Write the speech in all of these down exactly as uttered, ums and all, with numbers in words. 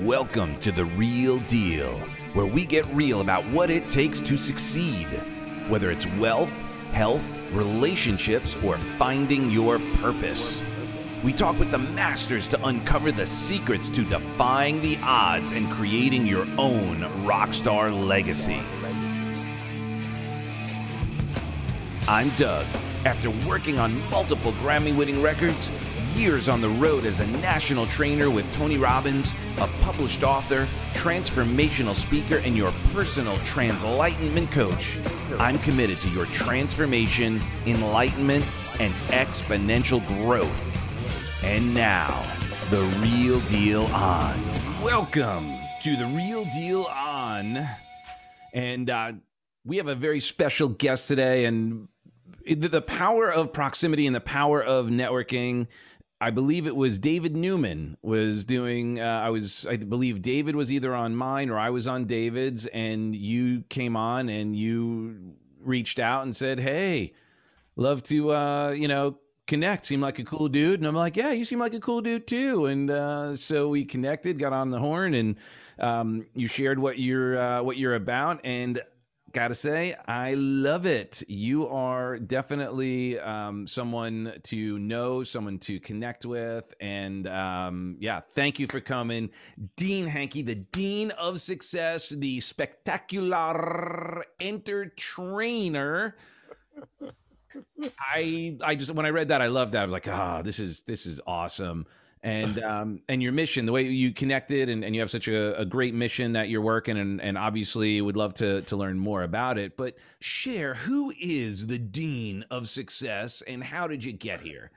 Welcome to The Real Deal, where we get real about what it takes to succeed, whether it's wealth, health, relationships, or finding your purpose. We talk with the masters to uncover the secrets to defying the odds and creating your own rockstar legacy. I'm Doug. After working on multiple Grammy-winning records, years on the road as a national trainer with Tony Robbins, a published author, transformational speaker, and your personal translightenment coach, I'm committed to your transformation, enlightenment, and exponential growth. And now, The Real Deal On. Welcome to The Real Deal On. And uh, we have a very special guest today, and the power of proximity and the power of networking. I believe it was David Newman was doing, uh, I was, I believe David was either on mine or I was on David's, and you came on and you reached out and said, hey, love to, uh, you know, connect. Seem like a cool dude. And I'm like, yeah, you seem like a cool dude too. And uh, so we connected, got on the horn, and um, you shared what you're, uh, what you're about. And gotta say, I love it. You are definitely um, someone to know, someone to connect with. And um, yeah, thank you for coming. Dean Hankey, the Dean of Success, the spectacular entertainer. I I just, when I read that, I loved that. I was like, ah, oh, this is, this is awesome. And um, and your mission, the way you connected, and, and you have such a, a great mission that you're working, and, and obviously would love to, to learn more about it. But share, who is the Dean of Success, and how did you get here?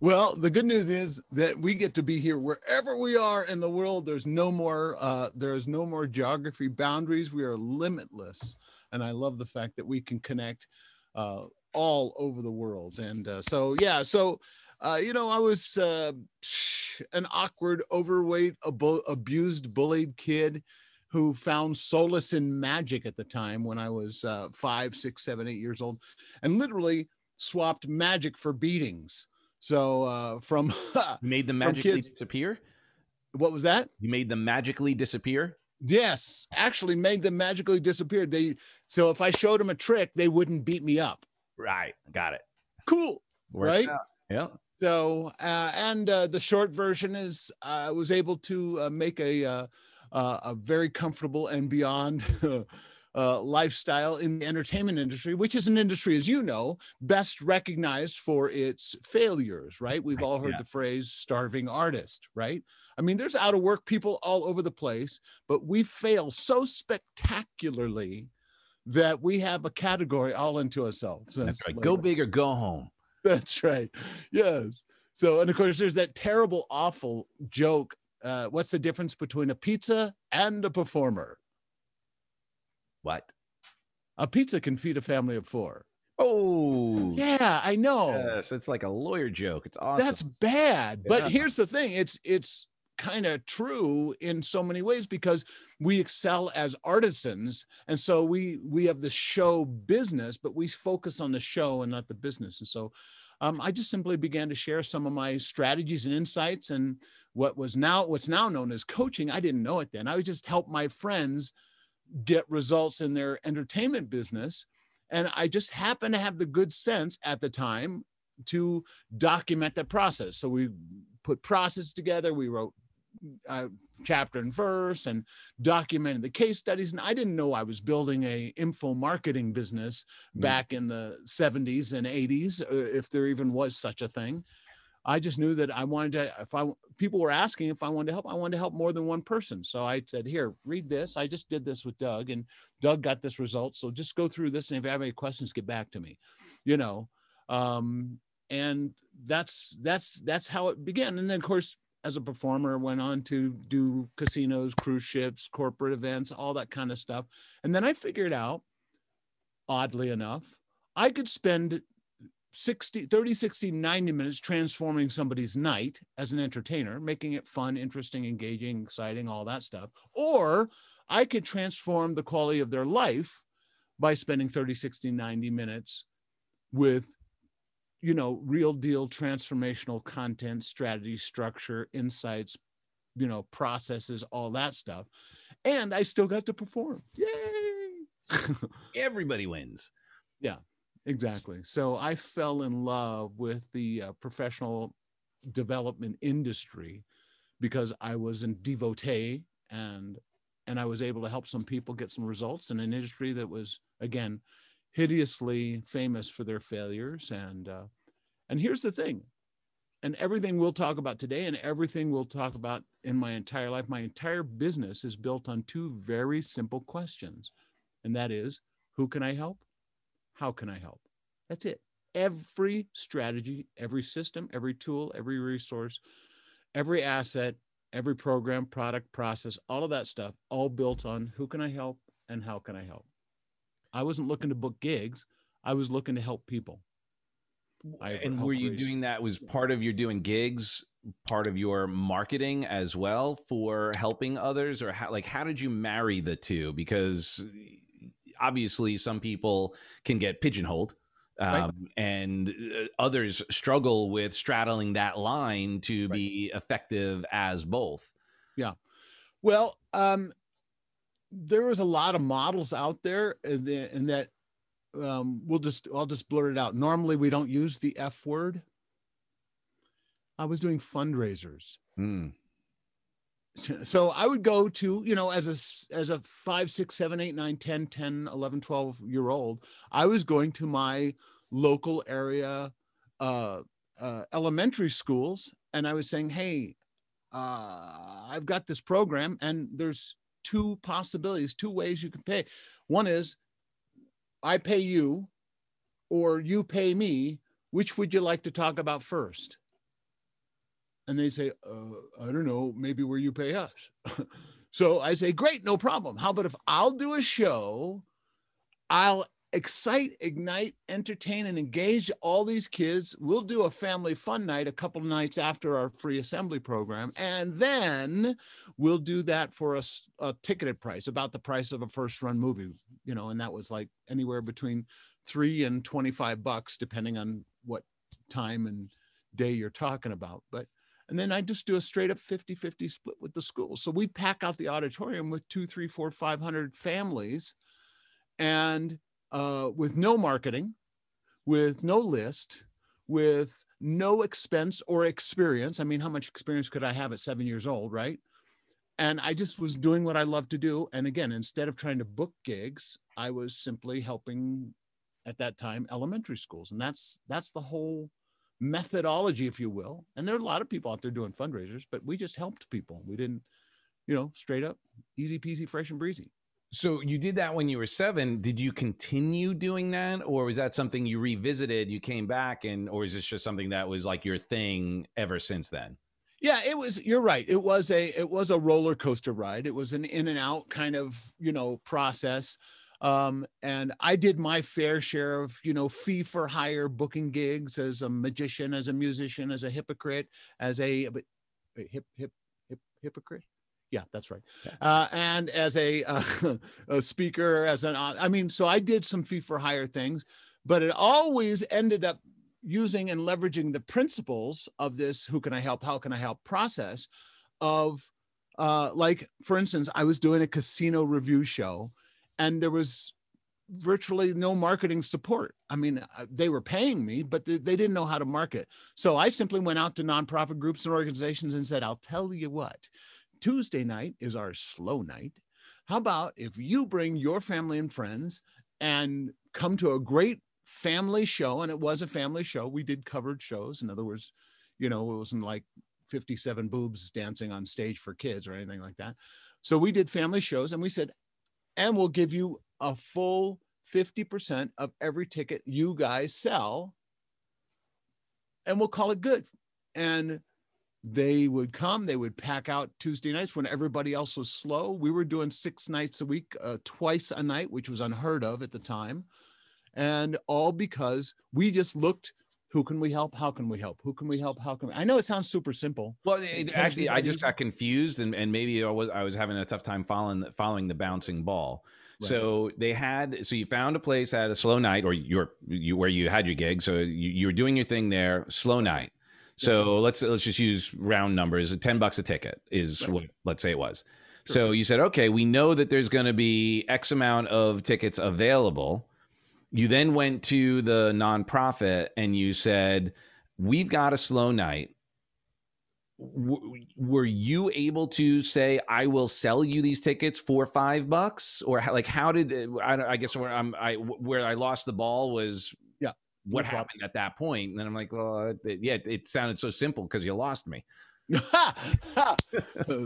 Well, the good news is that we get to be here wherever we are in the world. There's no more uh, there's no more geography boundaries. We are limitless. And I love the fact that we can connect uh, all over the world. And uh, so, yeah, so... Uh, you know, I was uh, an awkward, overweight, ab- abused, bullied kid who found solace in magic at the time when I was uh, five, six, seven, eight years old, and literally swapped magic for beatings. So uh, from you made them magically kids, disappear. What was that? You made them magically disappear. Yes, actually made them magically disappear. They so if I showed them a trick, they wouldn't beat me up. Right. Got it. Cool. Works right. Out. Yeah. So, uh, and uh, the short version is I was able to uh, make a uh, uh, a very comfortable and beyond uh, lifestyle in the entertainment industry, which is an industry, as you know, best recognized for its failures, right? We've all heard yeah. the phrase starving artist, right? I mean, there's out of work people all over the place, but we fail so spectacularly that we have a category all into ourselves. That's right. Go big or go home. That's right. Yes. So, and of course, there's that terrible, awful joke. Uh, what's the difference between a pizza and a performer? What? A pizza can feed a family of four. Oh. Yeah, I know. Yes, it's like a lawyer joke. It's awesome. That's bad. But yeah. Here's the thing. It's it's kind of true in so many ways, because we excel as artisans, and so we we have the show business, but we focus on the show and not the business. And so um I just simply began to share some of my strategies and insights, and what was now what's now known as coaching. I didn't know it then. I would just help my friends get results in their entertainment business, and I just happened to have the good sense at the time to document that process. So we put process together, we wrote Uh, chapter and verse, and documented the case studies. And I didn't know I was building a info marketing business back mm. in the seventies and eighties, if there even was such a thing. I just knew that I wanted to, if I, people were asking if I wanted to help, I wanted to help more than one person. So I said, here, read this. I just did this with Doug, and Doug got this result. So just go through this. And if you have any questions, get back to me, you know? Um, and that's, that's, that's how it began. And then of course, as a performer, went on to do casinos, cruise ships, corporate events, all that kind of stuff. And then I figured out, oddly enough, I could spend sixty, thirty, sixty, ninety minutes transforming somebody's night as an entertainer, making it fun, interesting, engaging, exciting, all that stuff. Or I could transform the quality of their life by spending thirty, sixty, ninety minutes with, you know, real deal transformational content, strategy, structure, insights, you know, processes, all that stuff. And I still got to perform. Yay. Everybody wins. Yeah, exactly. So I fell in love with the uh, professional development industry because I was a devotee, and and I was able to help some people get some results in an industry that was, again, hideously famous for their failures. And uh, and here's the thing, and everything we'll talk about today and everything we'll talk about in my entire life, my entire business is built on two very simple questions. And that is, who can I help? How can I help? That's it. Every strategy, every system, every tool, every resource, every asset, every program, product, process, all of that stuff, all built on who can I help and how can I help? I wasn't looking to book gigs. I was looking to help people. I and were you raise. doing that was part of your doing gigs, part of your marketing as well for helping others? Or how, like, how did you marry the two? Because obviously some people can get pigeonholed. Um, right. And others struggle with straddling that line to right. be effective as both. Yeah. Well, um, there was a lot of models out there, and that um, we'll just, I'll just blurt it out. Normally we don't use the F word. I was doing fundraisers. Mm. So I would go to, you know, as a, as a five, six, seven, eight, nine, ten, ten, eleven, twelve year old, I was going to my local area uh, uh, elementary schools. And I was saying, hey, uh, I've got this program, and there's two possibilities, two ways you can pay. One is I pay you or you pay me. Which would you like to talk about first? And they say, uh, I don't know, maybe where you pay us. So I say, great, no problem. How about if I'll do a show, I'll excite, ignite, entertain, and engage all these kids. We'll do a family fun night a couple of nights after our free assembly program. And then we'll do that for a, a ticketed price, about the price of a first run movie, you know, and that was like anywhere between three and twenty-five bucks, depending on what time and day you're talking about. But and then I just do a straight up fifty fifty split with the school. So we pack out the auditorium with two, three, four, five hundred families, and uh, with no marketing, with no list, with no expense or experience. I mean, how much experience could I have at seven years old, right? And I just was doing what I love to do. And again, instead of trying to book gigs, I was simply helping at that time elementary schools. And that's that's the whole methodology, if you will. And there are a lot of people out there doing fundraisers, but we just helped people. We didn't, you know, straight up, easy peasy, fresh and breezy. So you did that when you were seven. Did you continue doing that, or was that something you revisited, you came back, and or is this just something that was like your thing ever since then? Yeah, it was, you're right. It was a, it was a roller coaster ride. It was an in and out kind of, you know, process. Um, and I did my fair share of, you know, fee for hire booking gigs as a magician, as a musician, as a hypocrite, as a, a hip, hip, hip, hypocrite. Yeah, that's right. Uh, and as a, uh, a speaker, as an, I mean, so I did some fee for hire things, but it always ended up using and leveraging the principles of this, who can I help, how can I help process of, uh, like, for instance, I was doing a casino review show, and there was virtually no marketing support. I mean, they were paying me, but they didn't know how to market. So I simply went out to nonprofit groups and organizations and said, I'll tell you what, Tuesday night is our slow night. How about if you bring your family and friends and come to a great family show? And it was a family show. We did covered shows. In other words, you know, it wasn't like fifty-seven boobs dancing on stage for kids or anything like that. So we did family shows, and we said, and we'll give you a full fifty percent of every ticket you guys sell, and we'll call it good. And they would come, they would pack out Tuesday nights when everybody else was slow. We were doing six nights a week, uh, twice a night, which was unheard of at the time. And all because we just looked, who can we help? How can we help? Who can we help? How can we? I know it sounds super simple. Well, it, it actually, I just got confused, and, and maybe I was, I was having a tough time following, following the bouncing ball. Right. So they had, so you found a place at a slow night, or your, you, where you had your gig. So you, you were doing your thing there, slow night. So let's let's just use round numbers. Ten bucks a ticket is right. what let's say it was. Sure. So you said, okay, we know that there's going to be X amount of tickets available. You then went to the nonprofit and you said, we've got a slow night. W- were you able to say, I will sell you these tickets for five bucks? Or how, like, how did, I, I guess where, I'm, I, where I lost the ball was yeah, what happened at that point. And then I'm like, well, it, yeah, it sounded so simple because you lost me.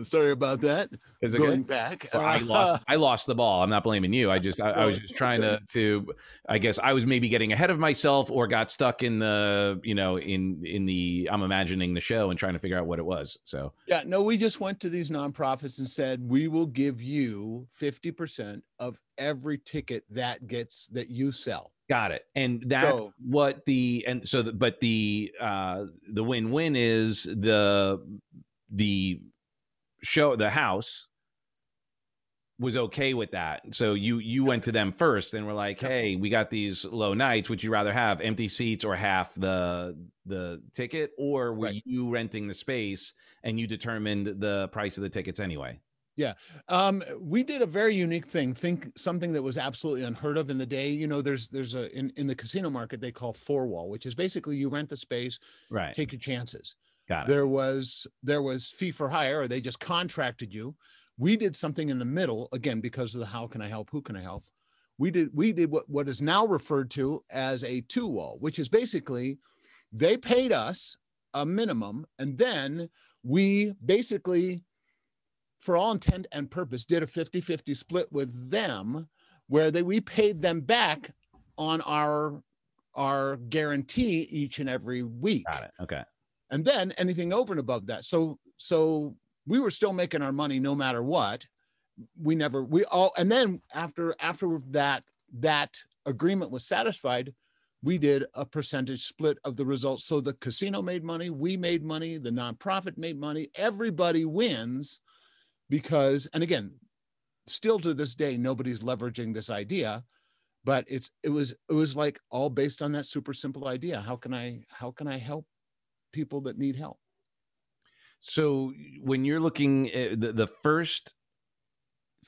Sorry about that. Is it going good? Back. Well, I lost. I lost the ball. I'm not blaming you. I just. I, I was just trying to. To. I guess I was maybe getting ahead of myself, or got stuck in the. You know, in in the. I'm imagining the show and trying to figure out what it was. So. Yeah. No. We just went to these nonprofits and said, we will give you fifty percent of every ticket that gets that you sell. Got it. And that's so, what the, and so, the, but the, uh, the win-win is the, the show, the house was okay with that. So you, you went to them first and were like, hey, we got these low nights. Would you rather have empty seats or half the, the ticket? Or were right. you renting the space and you determined the price of the tickets anyway? Yeah. Um, we did a very unique thing. Think something that was absolutely unheard of in the day. You know, there's, there's a, in, in the casino market, they call four wall, which is basically you rent the space, right. take your chances. Got it. There was, there was fee for hire, or they just contracted you. We did something in the middle again, because of the, how can I help? Who can I help? We did, we did what, what is now referred to as a two wall, which is basically they paid us a minimum. And then we basically, for all intent and purpose, did a fifty fifty split with them, where they, we paid them back on our, our guarantee each and every week. Got it. Okay. And then anything over and above that. So, so we were still making our money no matter what. We never, we all, and then after, after that, that agreement was satisfied, we did a percentage split of the results. So the casino made money, we made money, the nonprofit made money, everybody wins. Because, and again, still to this day, nobody's leveraging this idea, but it's, it was, it was like all based on that super simple idea. How can I, how can I help people that need help? So when you're looking at the, the first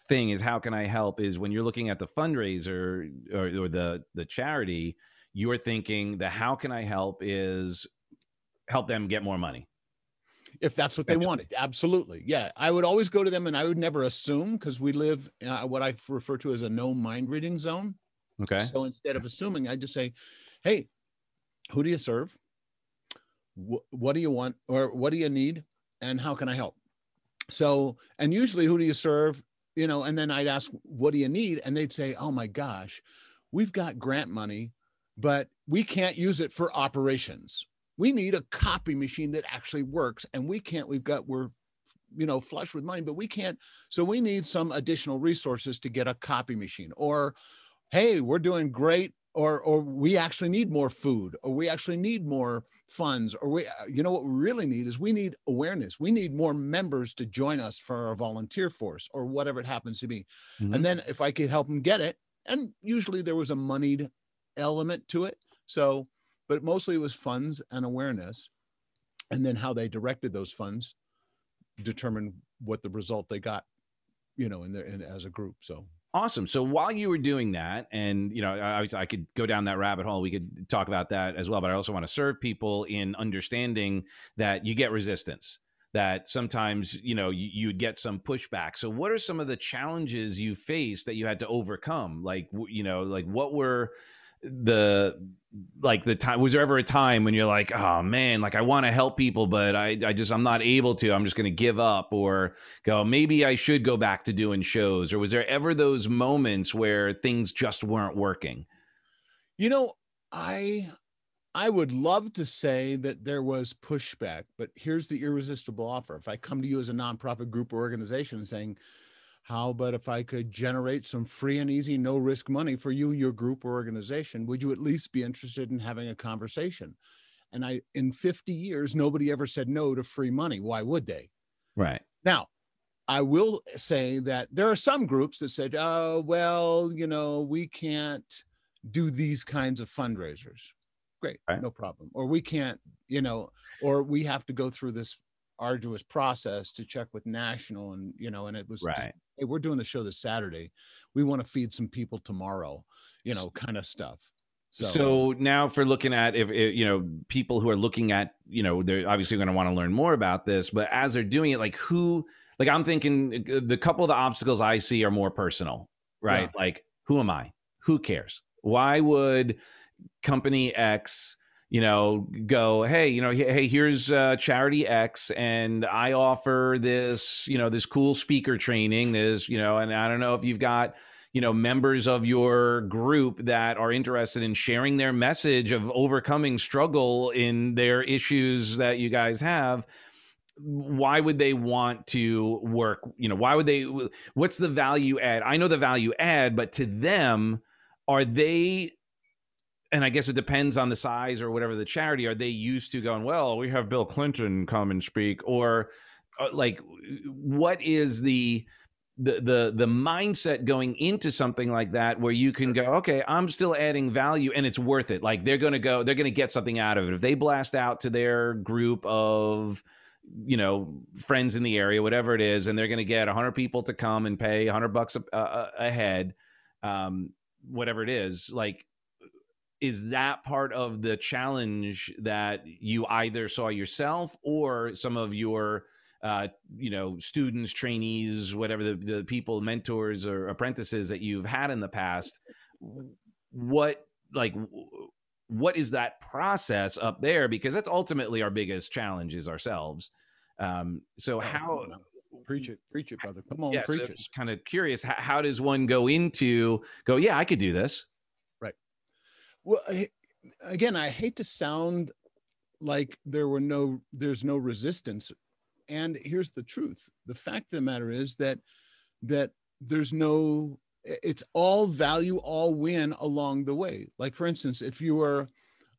thing is how can I help, is when you're looking at the fundraiser or, or the, the charity, you're thinking the, how can I help is help them get more money. If that's what they wanted. Absolutely. Yeah. I would always go to them, and I would never assume, because we live uh, what I refer to as a no mind reading zone. Okay. So instead of assuming, I just say, hey, who do you serve? Wh- what do you want? Or what do you need? And how can I help? So, and usually who do you serve? You know, and then I'd ask, what do you need? And they'd say, oh my gosh, we've got grant money, but we can't use it for operations. We need a copy machine that actually works, and we can't, we've got, we're, you know, flush with money, but we can't. So we need some additional resources to get a copy machine. Or, hey, we're doing great. Or, or we actually need more food, or we actually need more funds, or we, you know, what we really need is we need awareness. We need more members to join us for our volunteer force, or whatever it happens to be. Mm-hmm. And then if I could help them get it, and usually there was a moneyed element to it. So, but mostly it was funds and awareness, and then how they directed those funds determined what the result they got, you know, in their, in, as a group. So awesome. So while you were doing that, and you know, I, I could go down that rabbit hole. We could talk about that as well, but I also want to serve people in understanding that you get resistance, that sometimes, you know, you, you'd get some pushback. So what are some of the challenges you faced that you had to overcome? Like, you know, like what were the, like the time, was there ever a time when you're like, oh man, like I want to help people, but I, I just, I'm not able to, I'm just going to give up, or go, maybe I should go back to doing shows? Or was there ever those moments where things just weren't working? You know, I, I would love to say that there was pushback, but here's the irresistible offer. If I come to you as a nonprofit group or organization saying, how about if I could generate some free and easy, no risk money for you, your group or organization, would you at least be interested in having a conversation? And I, in fifty years, nobody ever said no to free money. Why would they? Right. Now, I will say that there are some groups that said, oh, well, you know, we can't do these kinds of fundraisers. Great, right. No problem. Or we can't, you know, or we have to go through this arduous process to check with national and, you know, and it was, right. just, hey, we're doing the show this Saturday. We want to feed some people tomorrow, you know, kind of stuff. So, so now for looking at, if, if, you know, people who are looking at, you know, they're obviously going to want to learn more about this, but as they're doing it, like who, like I'm thinking the couple of the obstacles I see are more personal, right? Yeah. Like, who am I? Who cares? Why would company X, you know, go, hey, you know, hey, here's uh, charity X, and I offer this, you know, this cool speaker training, this, you know, and I don't know if you've got, you know, members of your group that are interested in sharing their message of overcoming struggle in their issues that you guys have. Why would they want to work? You know, why would they, what's the value add? I know the value add, but to them, are they, and I guess it depends on the size or whatever the charity, are they used to going, well, we have Bill Clinton come and speak, or like, what is the, the, the, the mindset going into something like that, where you can go, okay, I'm still adding value and it's worth it. Like they're going to go, they're going to get something out of it. If they blast out to their group of, you know, friends in the area, whatever it is, and they're going to get a hundred people to come and pay a hundred bucks a, a, a head, um, whatever it is, like, is that part of the challenge that you either saw yourself or some of your, uh, you know, students, trainees, whatever the, the people, mentors or apprentices that you've had in the past? What, like, what is that process up there? Because that's ultimately our biggest challenge is ourselves. Um, so how... Preach it, preach it, brother. Come on, yeah, preach so it. Just kind of curious, how, how does one go into, go, yeah, I could do this. Right. Well, I, again, I hate to sound like there were no, there's no resistance. And here's the truth. The fact of the matter is that, that there's no, it's all value, all win along the way. Like for instance, if you were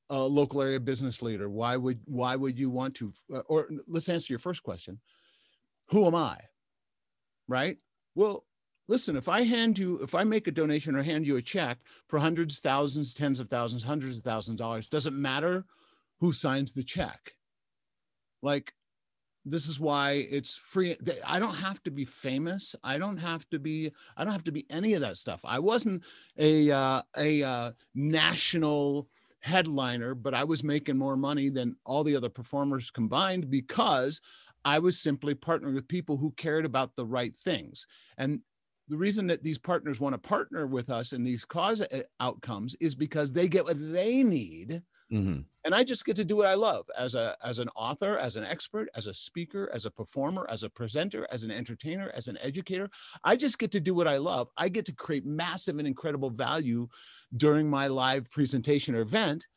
a local area business leader, why would, why would you want to, or let's answer your first question. Who am I, right? Well, listen, if I hand you, if I make a donation or hand you a check for hundreds, thousands, tens of thousands, hundreds of thousands of dollars, doesn't matter who signs the check. Like, this is why it's free. I don't have to be famous. I don't have to be, I don't have to be any of that stuff. I wasn't a, uh, a uh, national headliner, but I was making more money than all the other performers combined because I was simply partnering with people who cared about the right things. And the reason that these partners want to partner with us in these cause outcomes is because they get what they need. Mm-hmm. And I just get to do what I love as a, as an author, as an expert, as a speaker, as a performer, as a presenter, as an entertainer, as an educator. I just get to do what I love. I get to create massive and incredible value during my live presentation or event.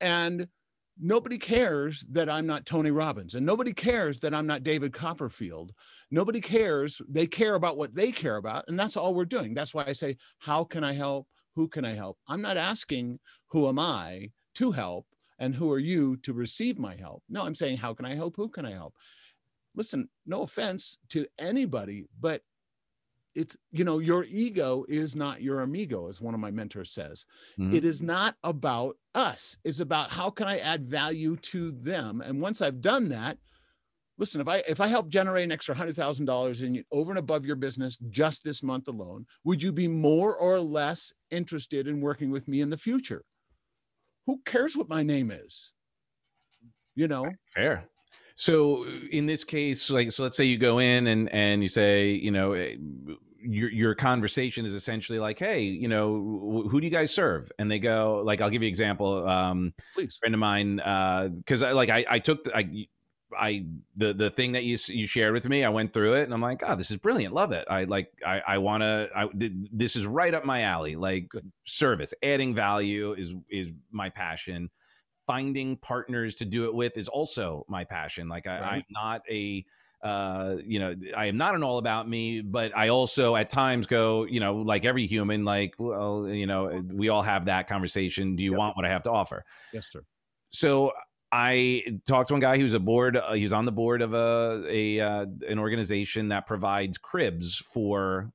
And nobody cares that I'm not Tony Robbins, and nobody cares that I'm not David Copperfield. Nobody cares. They care about what they care about. And that's all we're doing. That's why I say, how can I help? Who can I help? I'm not asking who am I to help and who are you to receive my help? No, I'm saying, how can I help? Who can I help? Listen, no offense to anybody, but it's, you know, your ego is not your amigo, as one of my mentors says. Mm-hmm. It is not about us. It's about how can I add value to them? And once I've done that, listen, if I, if I help generate an extra one hundred thousand dollars in over and above your business just this month alone, would you be more or less interested in working with me in the future? Who cares what my name is? You know? Fair. So in this case, like, so let's say you go in and, and you say, you know, your, your conversation is essentially like, hey, you know, who do you guys serve? And they go, like, I'll give you an example. Um, Please. A friend of mine, uh, cause I, like, I, I took, the, I, I, the, the thing that you, you shared with me, I went through it and I'm like, oh, this is brilliant. Love it. I like, I, I want to, I, this is right up my alley. Like Good. Service, adding value is, is my passion. Finding partners to do it with is also my passion. Like I, right. I'm not a, uh, you know, I am not an all about me, but I also at times go, you know, like every human, like, well, you know, we all have that conversation. Do you yep. want what I have to offer? Yes, sir. So I talked to one guy who's a board, uh, he was on the board of a, a, uh, an organization that provides cribs for,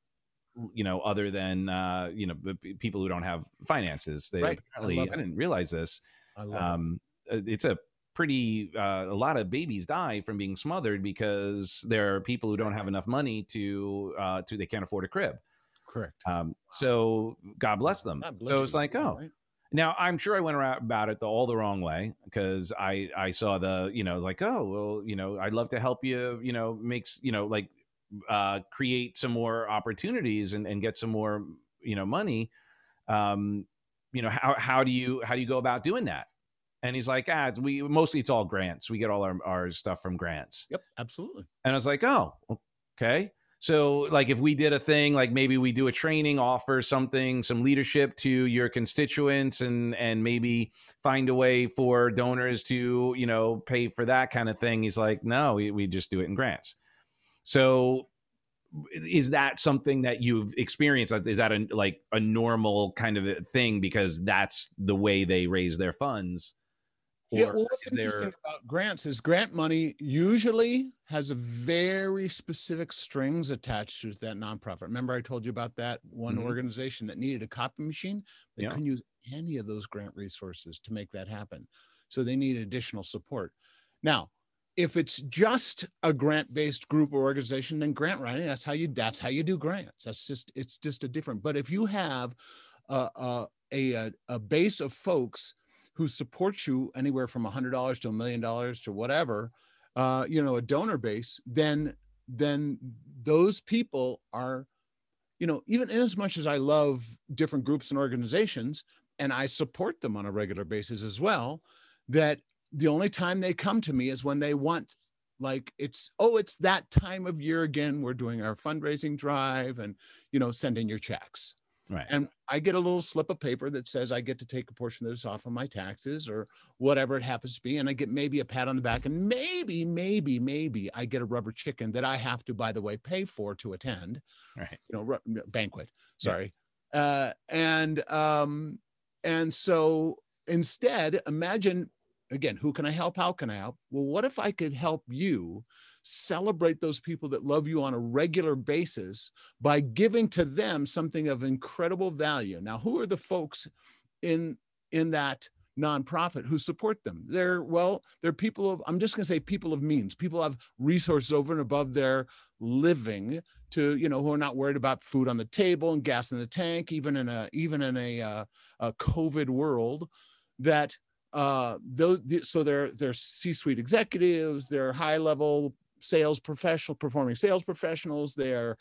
you know, other than, uh, you know, people who don't have finances. They right. apparently, I, I didn't realize this. I love um, it. It's a pretty, uh, a lot of babies die from being smothered because there are people who don't have enough money to, uh, to, they can't afford a crib. Correct. Um, so God bless them. God bless so it's you. Like, oh, right. Now I'm sure I went around about it the, all the wrong way. Cause I, I saw the, you know, like, oh, well, you know, I'd love to help you, you know, makes, you know, like, uh, create some more opportunities and, and get some more, you know, money. Um, you know, how, how do you, how do you go about doing that? And he's like, ah, it's, we mostly it's all grants. We get all our, our stuff from grants. Yep, absolutely. And I was like, oh, okay. So like, if we did a thing, like maybe we do a training, offer something, some leadership to your constituents, and, and maybe find a way for donors to, you know, pay for that kind of thing. He's like, no, we, we just do it in grants. So is that something that you've experienced? Is that a, like a normal kind of a thing because that's the way they raise their funds? Yeah, well, what's interesting about grants is grant money usually has a very specific strings attached to that nonprofit. Remember, I told you about that one mm-hmm. organization that needed a copy machine. They yeah. couldn't use any of those grant resources to make that happen. So they need additional support. Now, if it's just a grant-based group or organization, then grant writing, that's how you, that's how you do grants. That's just, it's just a different, but if you have a, a, a, a base of folks who supports you anywhere from one hundred dollars to a million dollars to whatever, uh, you know, a donor base, then, then those people are, you know, even in as much as I love different groups and organizations, and I support them on a regular basis as well, that the only time they come to me is when they want, like, it's, oh, it's that time of year again, we're doing our fundraising drive and, you know, send in your checks. Right. And I get a little slip of paper that says I get to take a portion of this off of my taxes or whatever it happens to be. And I get maybe a pat on the back and maybe, maybe, maybe I get a rubber chicken that I have to, by the way, pay for to attend, right. you know, banquet, sorry. Yeah. Uh, and, um, and so instead, imagine, again, who can I help? How can I help? Well, what if I could help you celebrate those people that love you on a regular basis by giving to them something of incredible value? Now, who are the folks in, in that nonprofit who support them? They're, well, they're people of, I'm just going to say people of means. People have resources over and above their living to, you know, who are not worried about food on the table and gas in the tank, even in a, even in a, uh, a COVID world that, Uh, those, so they're, they're C-suite executives, they're high-level sales professional, performing sales professionals, they're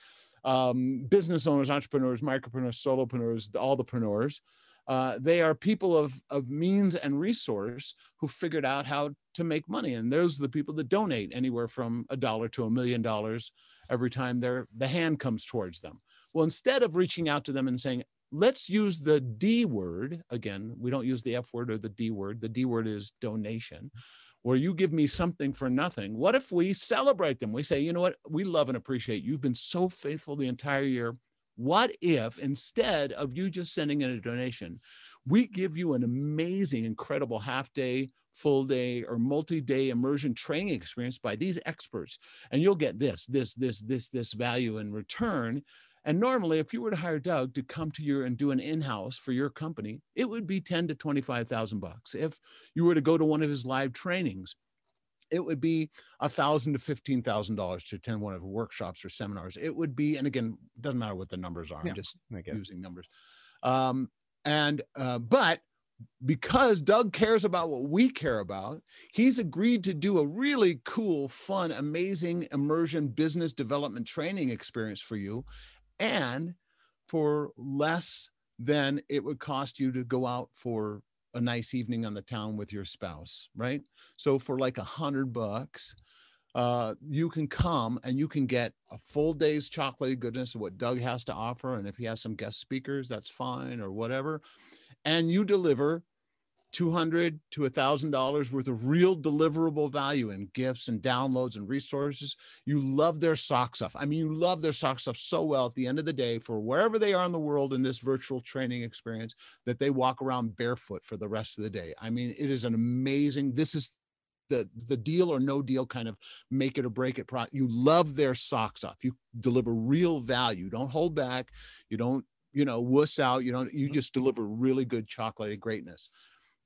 um, business owners, entrepreneurs, micropreneurs, solopreneurs, all the preneurs. Uh, they are people of, of means and resource who figured out how to make money. And those are the people that donate anywhere from a dollar to a million dollars every time their, the hand comes towards them. Well, instead of reaching out to them and saying, let's use the D word. Again, we don't use the F word or the D word. The D word is donation, where you give me something for nothing. What if we celebrate them? We say, you know what? We love and appreciate you. You've been so faithful the entire year. What if instead of you just sending in a donation, we give you an amazing, incredible half day, full day, or multi-day immersion training experience by these experts. And you'll get this, this, this, this, this value in return. And normally, if you were to hire Doug to come to you and do an in-house for your company, it would be ten to twenty-five thousand bucks. If you were to go to one of his live trainings, it would be a thousand to fifteen thousand dollars to attend one of his workshops or seminars. It would be, and again, doesn't matter what the numbers are. Yeah, I'm just using numbers. Um, and uh, but because Doug cares about what we care about, he's agreed to do a really cool, fun, amazing immersion business development training experience for you. And for less than it would cost you to go out for a nice evening on the town with your spouse, right? So for like a hundred bucks, uh, you can come and you can get a full day's chocolate goodness of what Doug has to offer. And if he has some guest speakers, that's fine or whatever. And you deliver two hundred to a thousand dollars worth of real deliverable value in gifts and downloads and resources. You love their socks off. I mean, you love their socks off so well at the end of the day for wherever they are in the world in this virtual training experience that they walk around barefoot for the rest of the day. I mean, it is an amazing, this is the, the deal or no deal kind of make it or break it product. You love their socks off. You deliver real value. Don't hold back. You don't, you know, wuss out. You don't, you just deliver really good chocolate greatness.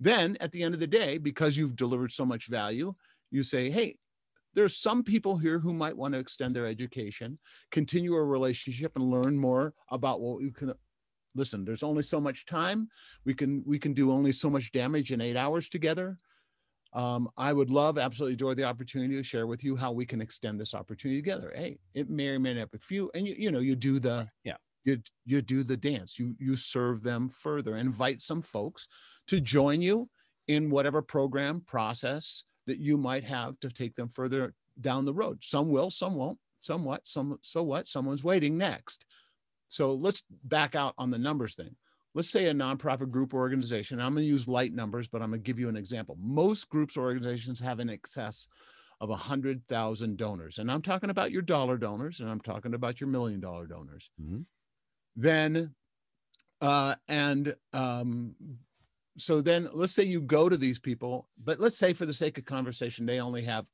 Then at the end of the day, because you've delivered so much value, you say, hey, there's some people here who might want to extend their education, continue a relationship, and learn more about what you can. Listen, there's only so much time. We can, we can do only so much damage in eight hours together. Um, I would love, absolutely adore the opportunity to share with you how we can extend this opportunity together. Hey, it may or may not be few. And you, you know, you do the, yeah. you, you do the dance, you, you serve them further, invite some folks to join you in whatever program process that you might have to take them further down the road. Some will, some won't, somewhat, some, so what, someone's waiting next. So let's back out on the numbers thing. Let's say a nonprofit group or organization. I'm going to use light numbers, but I'm going to give you an example. Most groups or organizations have in excess of one hundred thousand donors. And I'm talking about your dollar donors, and I'm talking about your million dollar donors. Mm-hmm. Then, uh, and um, so then let's say you go to these people, but let's say for the sake of conversation, they only have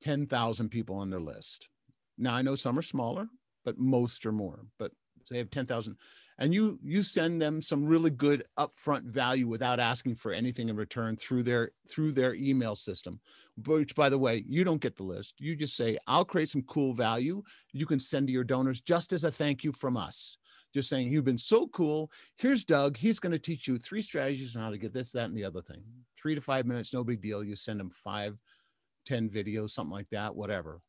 ten thousand people on their list. Now, I know some are smaller, but most are more, but they have ten thousand. And you, you send them some really good upfront value without asking for anything in return through their, through their email system, which, by the way, you don't get the list. You just say, I'll create some cool value you can send to your donors just as a thank you from us. Just saying, you've been so cool. Here's Doug. He's going to teach you three strategies on how to get this, that, and the other thing. Three to five minutes, no big deal. You send them five, ten videos, something like that, whatever.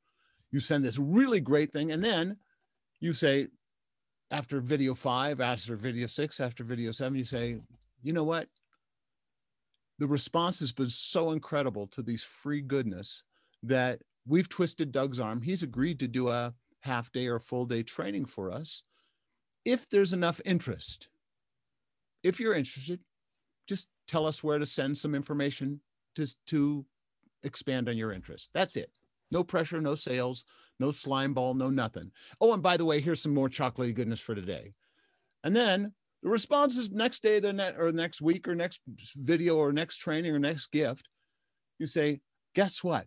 You send this really great thing. And then you say, after video five, after video six, after video seven, you say, you know what? The response has been so incredible to these free goodness that we've twisted Doug's arm. He's agreed to do a half day or full day training for us. If there's enough interest, if you're interested, just tell us where to send some information to, to expand on your interest. That's it. No pressure, no sales, no slime ball, no nothing. Oh, and by the way, here's some more chocolatey goodness for today. And then the response is next day, the net, or next week, or next video, or next training, or next gift. You say, guess what?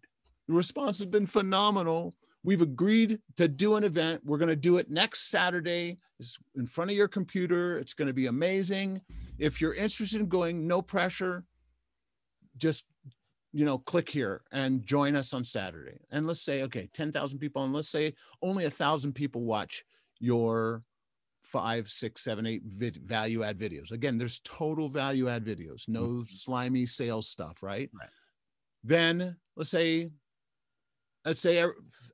The response has been phenomenal. We've agreed to do an event. We're going to do it next Saturday. It's in front of your computer. It's going to be amazing. If you're interested in going, no pressure. Just, you know, click here and join us on Saturday. And let's say, okay, ten thousand people, and let's say only a thousand people watch your five, six, seven, eight vid- value add videos. Again, there's total value add videos, no mm-hmm. slimy sales stuff, right? right? Then let's say, let's say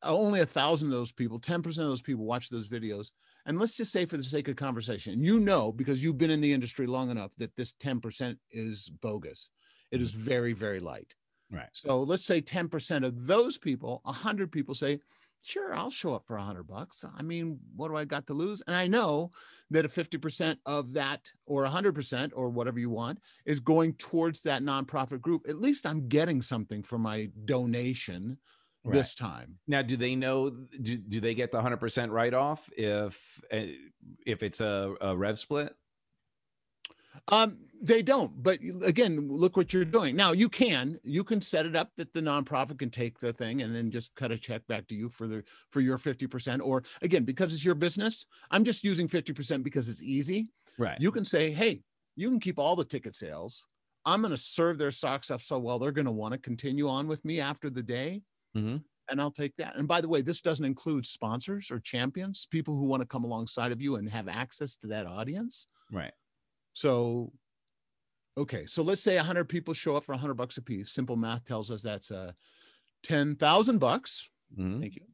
only a thousand of those people, ten percent of those people watch those videos. And let's just say for the sake of conversation, you know, because you've been in the industry long enough that this ten percent is bogus. It is very, very light. Right. So let's say ten percent of those people, one hundred people say, sure, I'll show up for a hundred bucks. I mean, what do I got to lose? And I know that a fifty percent of that, or one hundred percent, or whatever you want, is going towards that nonprofit group. At least I'm getting something for my donation right. this time. Now, do they know, do, do they get the one hundred percent write-off if, if it's a, a rev split? Um, they don't, but again, look what you're doing. Now you can, you can set it up that the nonprofit can take the thing and then just cut a check back to you for the, for your fifty percent, or again, because it's your business, I'm just using fifty percent because it's easy. Right. You can say, hey, you can keep all the ticket sales. I'm going to serve their socks off so well, they're going to want to continue on with me after the day. Mm-hmm. And I'll take that. And by the way, this doesn't include sponsors or champions, people who want to come alongside of you and have access to that audience. Right. So, okay. So let's say a hundred people show up for a hundred bucks a piece. Simple math tells us that's uh, ten thousand bucks. Mm-hmm. Thank you.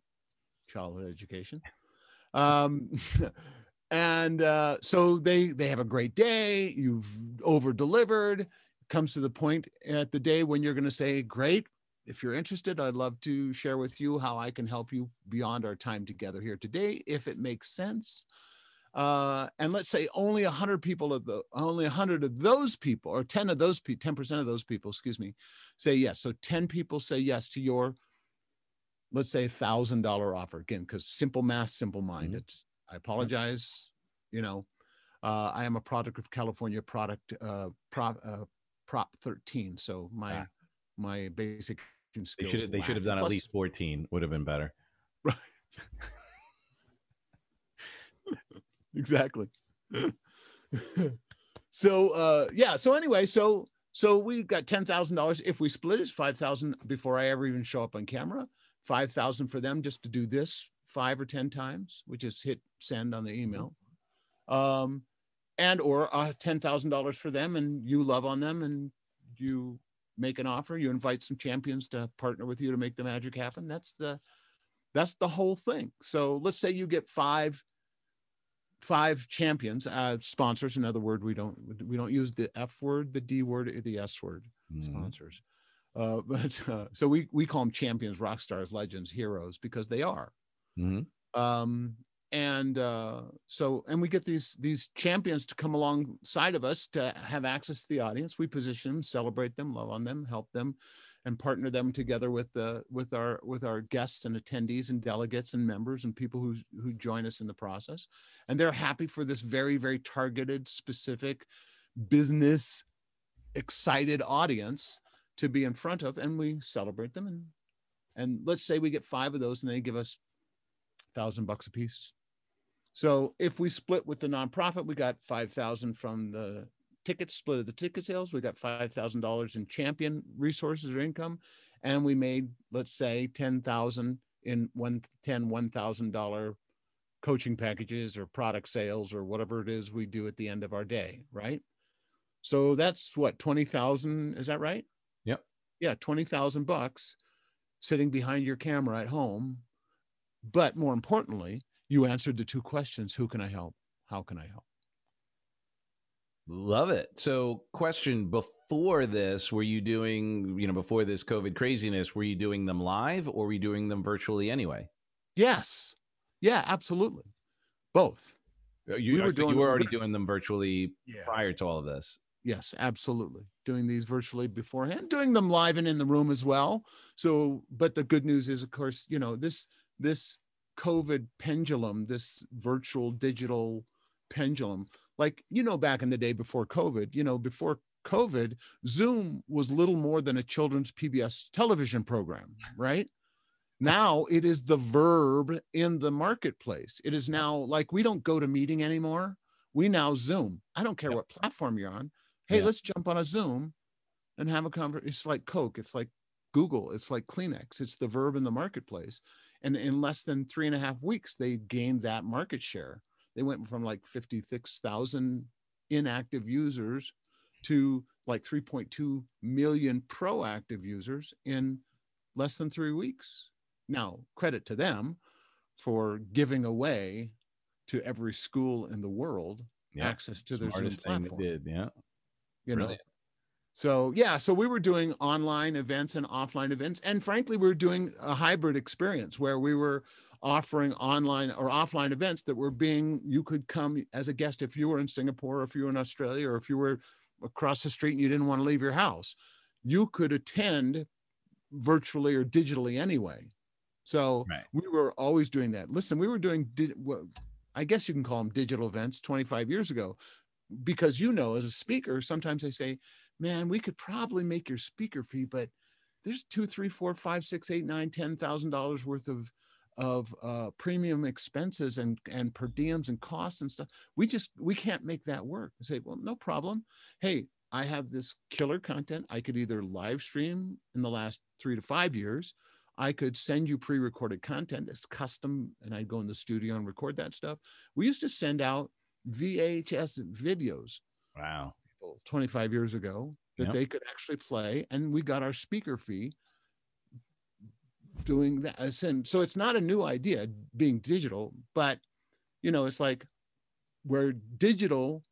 Childhood education. Um, and uh, so they, they have a great day. You've over delivered. Comes to the point at the day when you're going to say, great, if you're interested, I'd love to share with you how I can help you beyond our time together here today, if it makes sense. Uh, and let's say only a hundred people of the, only a hundred of those people, or ten of those people, ten percent of those people, excuse me, say yes. So ten people say yes to your, let's say one thousand dollars offer again, cause simple math, simple mind. Mm-hmm. It's, I apologize. You know, uh, I am a product of California product, uh, prop, uh, prop thirteen. So my, ah. my basic skills. They should have, they should have done plus, at least fourteen would have been better. Right. Exactly. So uh, yeah. So anyway, so so we got ten thousand dollars. If we split it, five thousand before I ever even show up on camera, five thousand for them just to do this five or ten times. We just hit send on the email, um, and or uh, ten thousand dollars for them, and you love on them, and you make an offer. You invite some champions to partner with you to make the magic happen. That's the that's the whole thing. So let's say you get five. Five champions, uh, sponsors. Another word we don't we don't use the F word, the D word, or the S word. Mm. Sponsors, uh, but uh, so we we call them champions, rock stars, legends, heroes, because they are. Mm-hmm. um, and uh, so and we get these these champions to come alongside of us to have access to the audience. We position them, celebrate them, love on them, help them, and partner them together with the with our with our guests and attendees and delegates and members and people who who join us in the process, and they're happy for this very very targeted, specific, business excited audience to be in front of, and we celebrate them, and and let's say we get five of those and they give us a thousand bucks a piece. So if we split with the nonprofit, we got five thousand from the tickets, split of the ticket sales. We got five thousand dollars in champion resources or income, and we made, let's say, ten thousand in one, ten, one thousand dollar coaching packages or product sales or whatever it is we do at the end of our day, right? So that's what, twenty thousand, is that right? Yep. Yeah, twenty thousand bucks sitting behind your camera at home. But more importantly, you answered the two questions: who can I help? How can I help? Love it. So question, before this, were you doing, you know, before this COVID craziness, were you doing them live or were you doing them virtually anyway? Yes. Yeah, absolutely. Both. You, we were, doing you were already doing them virtually yeah. prior to all of this. Yes, absolutely. Doing these virtually beforehand, doing them live and in the room as well. So, but the good news is, of course, you know, this, this COVID pendulum, this virtual digital pendulum, like, you know, back in the day before COVID, you know, before COVID, Zoom was little more than a children's P B S television program, right? Now it is the verb in the marketplace. It is now like, we don't go to meeting anymore. We now Zoom. I don't care yep. what platform you're on. Hey, yeah. let's jump on a Zoom and have a conversation. It's like Coke. It's like Google. It's like Kleenex. It's the verb in the marketplace. And in less than three and a half weeks, they gained that market share. They went from like fifty-six thousand inactive users to like three point two million proactive users in less than three weeks. Now, credit to them for giving away to every school in the world yeah. access to their Zoom platform. They did, yeah. You know? So yeah, so we were doing online events and offline events. And frankly, we were doing a hybrid experience where we were offering online or offline events that were being, you could come as a guest if you were in Singapore, or if you were in Australia, or if you were across the street and you didn't want to leave your house, you could attend virtually or digitally anyway. So right. we were always doing that. Listen, we were doing, I guess you can call them digital events twenty-five years ago, because, you know, as a speaker, sometimes they say, man, we could probably make your speaker fee, but there's two, three, four, five, six, eight, nine, ten thousand dollars worth of of uh, premium expenses and, and per diems and costs and stuff. We just, we can't make that work. I say, well, no problem. Hey, I have this killer content. I could either live stream in the last three to five years. I could send you pre-recorded content that's custom, and I'd go in the studio and record that stuff. We used to send out V H S videos. Wow. People twenty-five years ago that yep. they could actually play, and we got our speaker fee doing that. So it's not a new idea being digital, but, you know, it's like where digital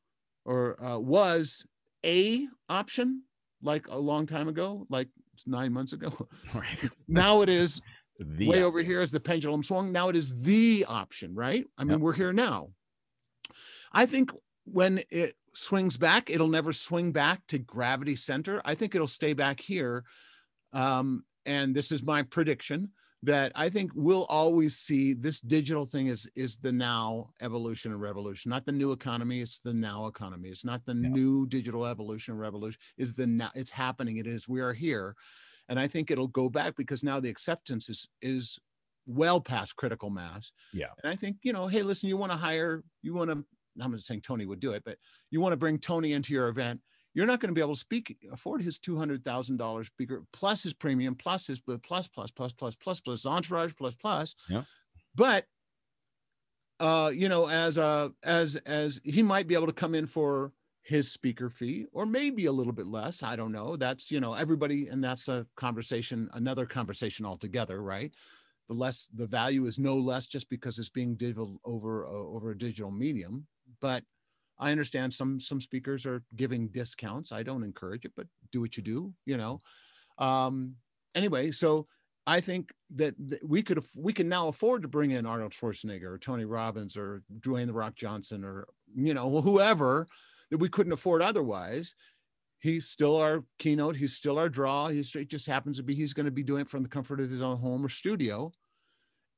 or uh, was a option like a long time ago, like nine months ago. Right. Now it is the way option. Over here as the pendulum swung. Now it is the option, right? I mean, yep. we're here now. I think when it swings back, it'll never swing back to gravity center. I think it'll stay back here. Um, And this is my prediction, that I think we'll always see this digital thing is, is the now evolution and revolution, not the new economy. It's the now economy. It's not the yeah. new digital evolution and revolution. It's the now, it's happening. It is, we are here. And I think it'll go back because now the acceptance is, is well past critical mass. Yeah. And I think, you know, hey, listen, you want to hire, you want to I'm not saying Tony would do it, but you want to bring Tony into your event, you're not going to be able to speak, afford his two hundred thousand dollars speaker, plus his premium, plus his plus, plus, plus, plus, plus, plus, entourage, plus, plus. Yeah. But, uh, you know, as, a, as, as he might be able to come in for his speaker fee, or maybe a little bit less, I don't know. That's, you know, everybody, and that's a conversation, another conversation altogether, right? The less, the value is no less just because it's being digital over, uh, over a digital medium. But I understand some some speakers are giving discounts. I don't encourage it, but do what you do, you know. Um, anyway, so I think that th we could we can now afford to bring in Arnold Schwarzenegger or Tony Robbins or Dwayne the Rock Johnson or, you know, whoever that we couldn't afford otherwise. He's still our keynote. He's still our draw. He's, it just happens to be he's going to be doing it from the comfort of his own home or studio,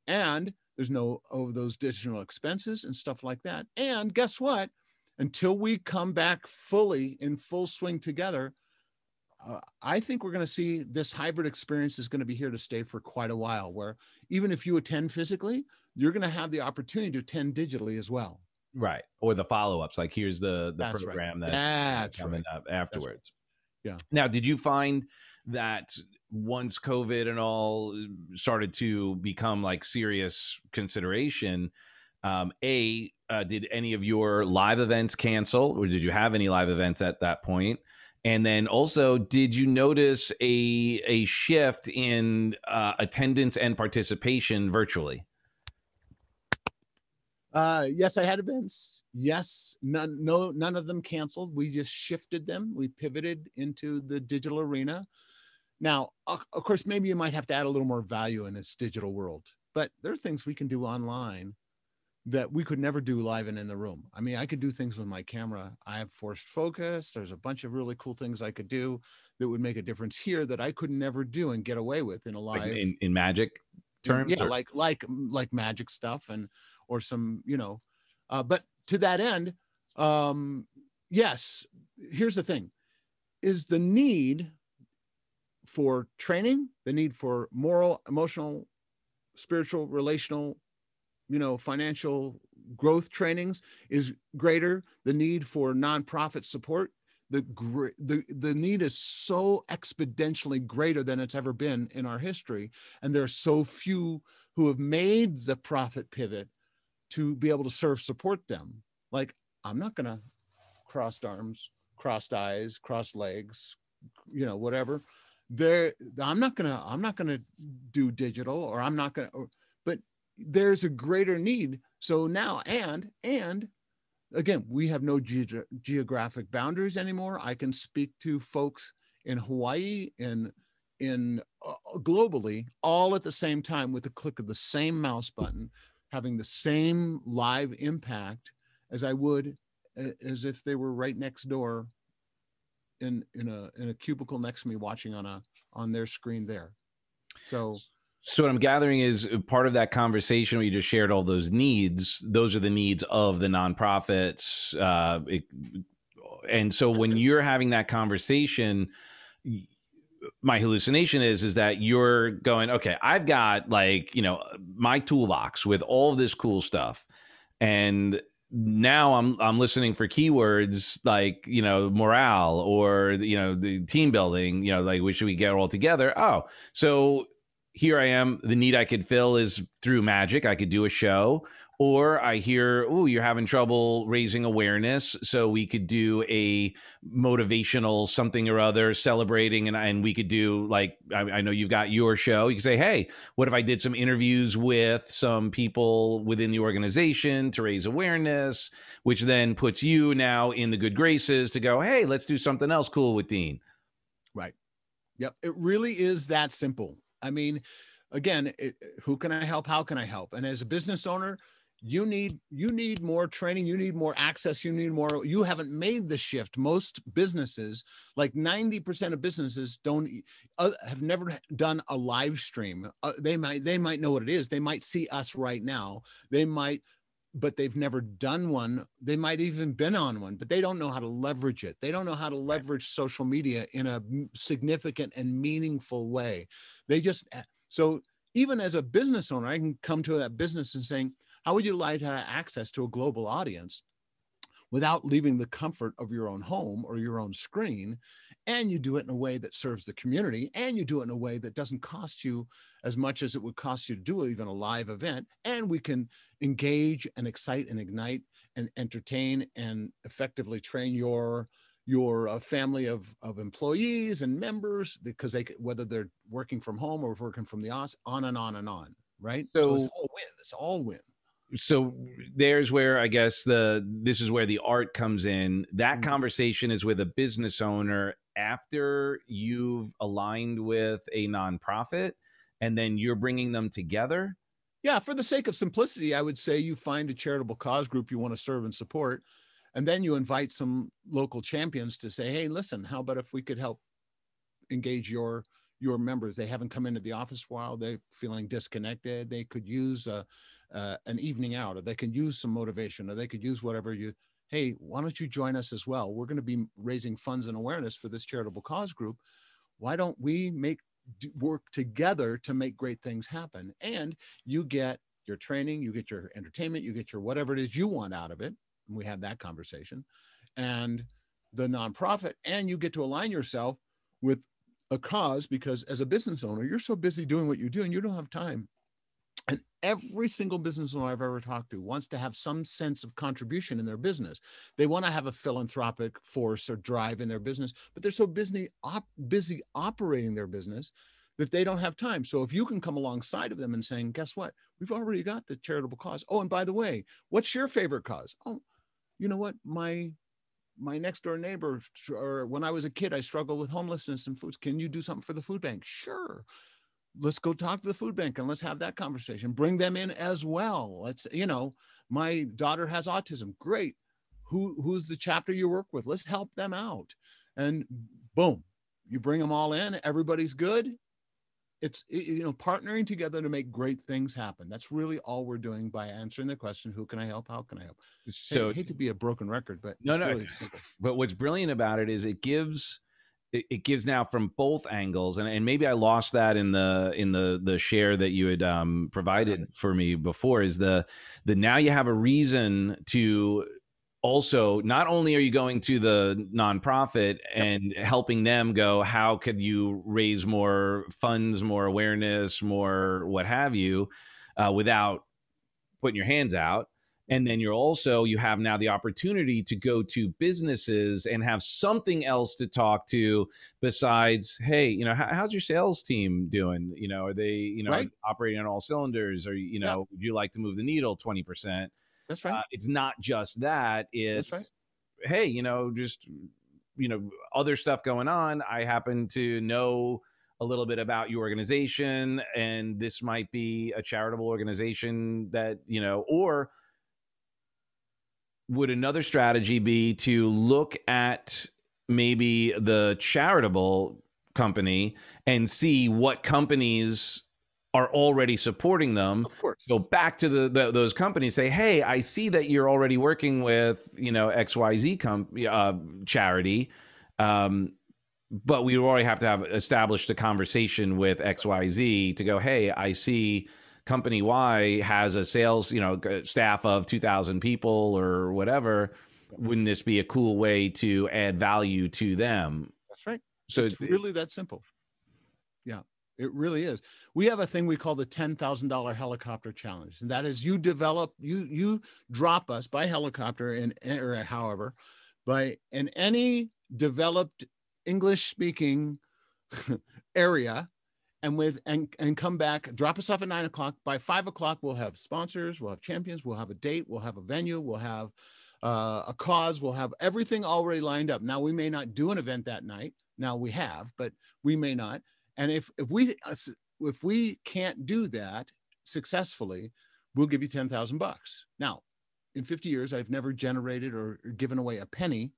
and there's no of those additional expenses and stuff like that. And guess what? Until we come back fully in full swing together, uh, I think we're going to see this hybrid experience is going to be here to stay for quite a while, where even if you attend physically, you're going to have the opportunity to attend digitally as well. Right. Or the follow-ups, like here's the, the that's program right. that's, that's coming right. up afterwards. That's right. Yeah. Now, did you find that once COVID and all started to become like serious consideration, Um, A, uh, did any of your live events cancel, or did you have any live events at that point? And then also, did you notice a, a shift in uh, attendance and participation virtually? Uh, yes, I had events. Yes, none, no, none of them canceled. We just shifted them. We pivoted into the digital arena. Now, of course, maybe you might have to add a little more value in this digital world, but there are things we can do online that we could never do live and in the room. I mean, I could do things with my camera. I have forced focus. There's a bunch of really cool things I could do that would make a difference here that I could never do and get away with in a live. Like in, in magic terms? Yeah, or? like like like magic stuff and or some, you know. Uh, but to that end, um, yes, here's the thing, is the need for training, the need for moral, emotional, spiritual, relational, you know, financial growth trainings is greater. The need for nonprofit support, the, the, the need is so exponentially greater than it's ever been in our history. And there are so few who have made the profit pivot to be able to serve, support them. Like, I'm not gonna crossed arms, crossed eyes, crossed legs, you know, whatever. There, I'm not gonna, I'm not gonna do digital, or I'm not gonna, or, but there's a greater need. So now, and, and again, we have no ge geographic boundaries anymore. I can speak to folks in Hawaii and in uh, globally, all at the same time with the click of the same mouse button, having the same live impact as I would as if they were right next door in, in a, in a cubicle next to me watching on a, on their screen there. So So what I'm gathering is part of that conversation where you just shared all those needs. Those are the needs of the nonprofits. Uh, it, and so when you're having that conversation, my hallucination is, is that you're going, okay, I've got like, you know, my toolbox with all this cool stuff. And now I'm, I'm listening for keywords like, you know, morale or, you know, the team building, you know, like we should we get all together. Oh, so here I am, the need I could fill is through magic. I could do a show, or I hear, oh, you're having trouble raising awareness. So we could do a motivational something or other celebrating. And, and we could do like, I, I know you've got your show. You can say, hey, what if I did some interviews with some people within the organization to raise awareness, which then puts you now in the good graces to go, hey, let's do something else cool with Dean. Right. Yep. It really is that simple. I mean, again, it, who can I help? How can I help? And as a business owner, you need, you need more training. You need more access. You need more. You haven't made the shift. Most businesses, like ninety percent of businesses don't uh, have never done a live stream. Uh, they might, they might know what it is. They might see us right now. They might, but they've never done one. They might even been on one, but they don't know how to leverage it. They don't know how to leverage social media in a significant and meaningful way. They just, so even as a business owner, I can come to that business and saying, how would you like to have access to a global audience? without leaving the comfort of your own home or your own screen. And you do it in a way that serves the community, and you do it in a way that doesn't cost you as much as it would cost you to do even a live event. And we can engage and excite and ignite and entertain and effectively train your your uh, family of, of employees and members, because they could, whether they're working from home or working from the office, on and on and on, right? So, so it's all win, it's all win. So there's where I guess the, this is where the art comes in. That mm-hmm. conversation is with a business owner after you've aligned with a nonprofit, and then you're bringing them together. Yeah. For the sake of simplicity, I would say you find a charitable cause group you want to serve and support. And then you invite some local champions to say, hey, listen, how about if we could help engage your, your members? They haven't come into the office while they're feeling disconnected. They could use a, uh, an evening out, or they can use some motivation, or they could use whatever you, hey, why don't you join us as well? We're going to be raising funds and awareness for this charitable cause group. Why don't we make work together to make great things happen? And you get your training, you get your entertainment, you get your whatever it is you want out of it. And we have that conversation, and the nonprofit, and you get to align yourself with a cause, because as a business owner, you're so busy doing what you do and you don't have time. And every single business owner I've ever talked to wants to have some sense of contribution in their business. They want to have a philanthropic force or drive in their business, but they're so busy op- busy operating their business that they don't have time. So if you can come alongside of them and saying, guess what? We've already got the charitable cause. Oh, and by the way, what's your favorite cause? Oh, you know what? My, my next door neighbor, or when I was a kid, I struggled with homelessness and foods. Can you do something for the food bank? Sure. Let's go talk to the food bank and let's have that conversation. Bring them in as well. Let's, you know, my daughter has autism. Great. Who, who's the chapter you work with? Let's help them out. And boom, you bring them all in. Everybody's good. It's, you know, partnering together to make great things happen. That's really all we're doing by answering the question, who can I help? How can I help? So, I hate to be a broken record, but no, no. Really, but what's brilliant about it is it gives, it gives now from both angles. And, and maybe I lost that in the, in the, the share that you had um, provided for me before, is the, the, now you have a reason to also, not only are you going to the nonprofit and helping them go, how could you raise more funds, more awareness, more what have you, uh, without putting your hands out. And then you're also, you have now the opportunity to go to businesses and have something else to talk to besides, hey, you know, how, how's your sales team doing? You know, are they, you know, right. operating on all cylinders, or, you know, yeah. would you like to move the needle twenty percent? That's right. Uh, it's not just that. It's, that's right. Hey, you know, just, you know, other stuff going on. I happen to know a little bit about your organization, and this might be a charitable organization that, you know, or would another strategy be to look at maybe the charitable company and see what companies are already supporting them. Of course. Go back to the, the those companies, say, hey, I see that you're already working with, you know, X Y Z comp uh, charity, um, but we already have to have established a conversation with X Y Z to go, hey, I see company Y has a sales, you know, staff of two thousand people or whatever. Wouldn't this be a cool way to add value to them? That's right. So it's, it's really that simple. Yeah. It really is. We have a thing we call the ten thousand dollar helicopter challenge. And that is, you develop, you you drop us by helicopter in, or however, by in any developed English speaking area, and with and, and come back, drop us off at nine o'clock. By five o'clock, we'll have sponsors, we'll have champions, we'll have a date, we'll have a venue, we'll have uh, a cause, we'll have everything already lined up. Now, we may not do an event that night. Now we have, but we may not. And if, if we if we can't do that successfully, we'll give you ten thousand bucks. Now, in fifty years, I've never generated or given away a penny,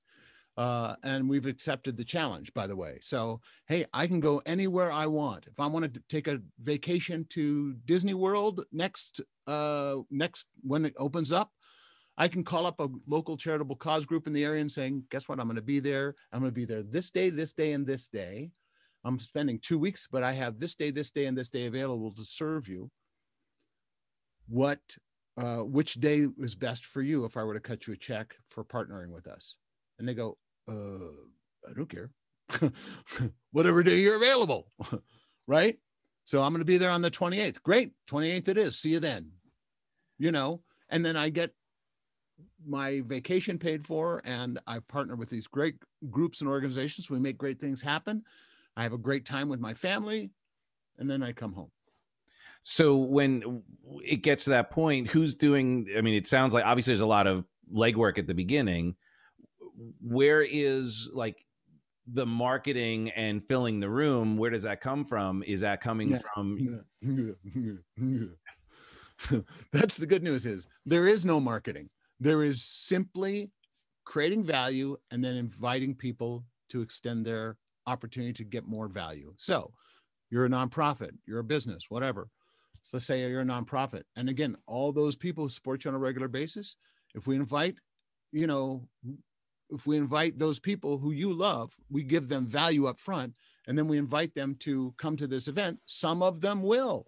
uh, and we've accepted the challenge. By the way, so hey, I can go anywhere I want. If I want to take a vacation to Disney World next uh, next when it opens up, I can call up a local charitable cause group in the area and saying, guess what? I'm going to be there. I'm going to be there this day, this day, and this day. I'm spending two weeks, but I have this day, this day, and this day available to serve you. What uh, which day is best for you if I were to cut you a check for partnering with us? And they go, uh, I don't care. Whatever day you're available, right? So I'm going to be there on the twenty-eighth. Great. twenty-eighth it is. See you then, you know, and then I get my vacation paid for, and I partner with these great groups and organizations. We make great things happen. I have a great time with my family, and then I come home. So when it gets to that point, who's doing, I mean, it sounds like obviously there's a lot of legwork at the beginning. Where is like the marketing and filling the room? Where does that come from? Is that coming yeah, from? Yeah, yeah, yeah. That's the good news, is there is no marketing. There is simply creating value and then inviting people to extend their opportunity to get more value. So you're a nonprofit, you're a business, whatever. So let's say you're a nonprofit. And again, all those people who support you on a regular basis, if we invite, you know, if we invite those people who you love, we give them value up front, and then we invite them to come to this event. Some of them will.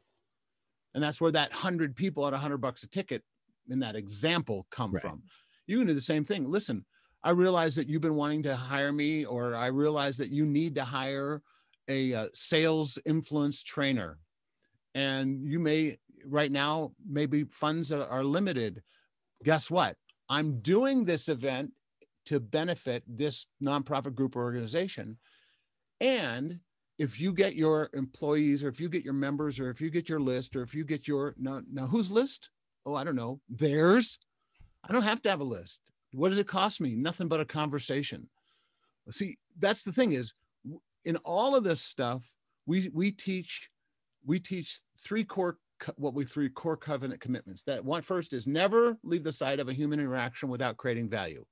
And that's where that hundred people at a hundred bucks a ticket in that example come right. from. You can do the same thing. Listen, I realize that you've been wanting to hire me, or I realize that you need to hire a uh, sales influence trainer. And you may right now, maybe funds are, are limited. Guess what? I'm doing this event to benefit this nonprofit group or organization. And if you get your employees, or if you get your members, or if you get your list, or if you get your, now, now whose list? Oh, I don't know, theirs. I don't have to have a list. What does it cost me? Nothing but a conversation. See, that's the thing, is in all of this stuff, we, we teach, we teach three core, what we three core covenant commitments. That one first is never leave the side of a human interaction without creating value.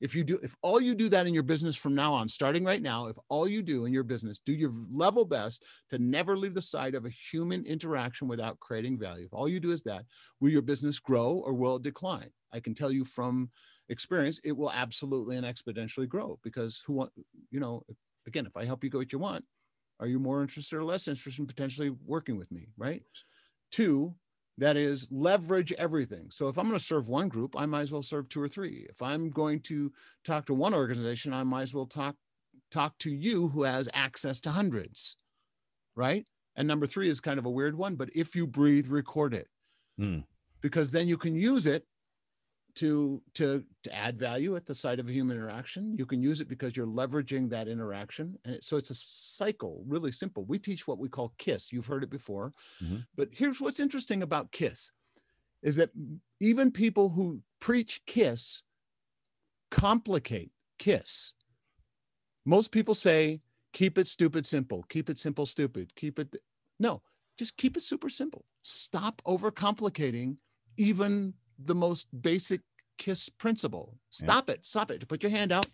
If you do, if all you do that in your business from now on, starting right now, if all you do in your business, do your level best to never leave the side of a human interaction without creating value. If all you do is that, will your business grow or will it decline? I can tell you from experience, it will absolutely and exponentially grow, because who want, you know, again, if I help you get what you want, are you more interested or less interested in potentially working with me, right? Two, that is leverage everything. So if I'm going to serve one group, I might as well serve two or three. If I'm going to talk to one organization, I might as well talk, talk to you who has access to hundreds, right? And number three is kind of a weird one, but if you breathe, record it. Mm. Because then you can use it to, to, to add value at the site of a human interaction. You can use it because you're leveraging that interaction. And it, so it's a cycle, really simple. We teach what we call KISS. You've heard it before, mm-hmm. but here's what's interesting about KISS, is that even people who preach KISS complicate KISS. Most people say, keep it stupid, simple, keep it simple, stupid, keep it. No, just keep it super simple. Stop overcomplicating even the most basic KISS principle. Stop yeah. it. Stop it. To put your hand out.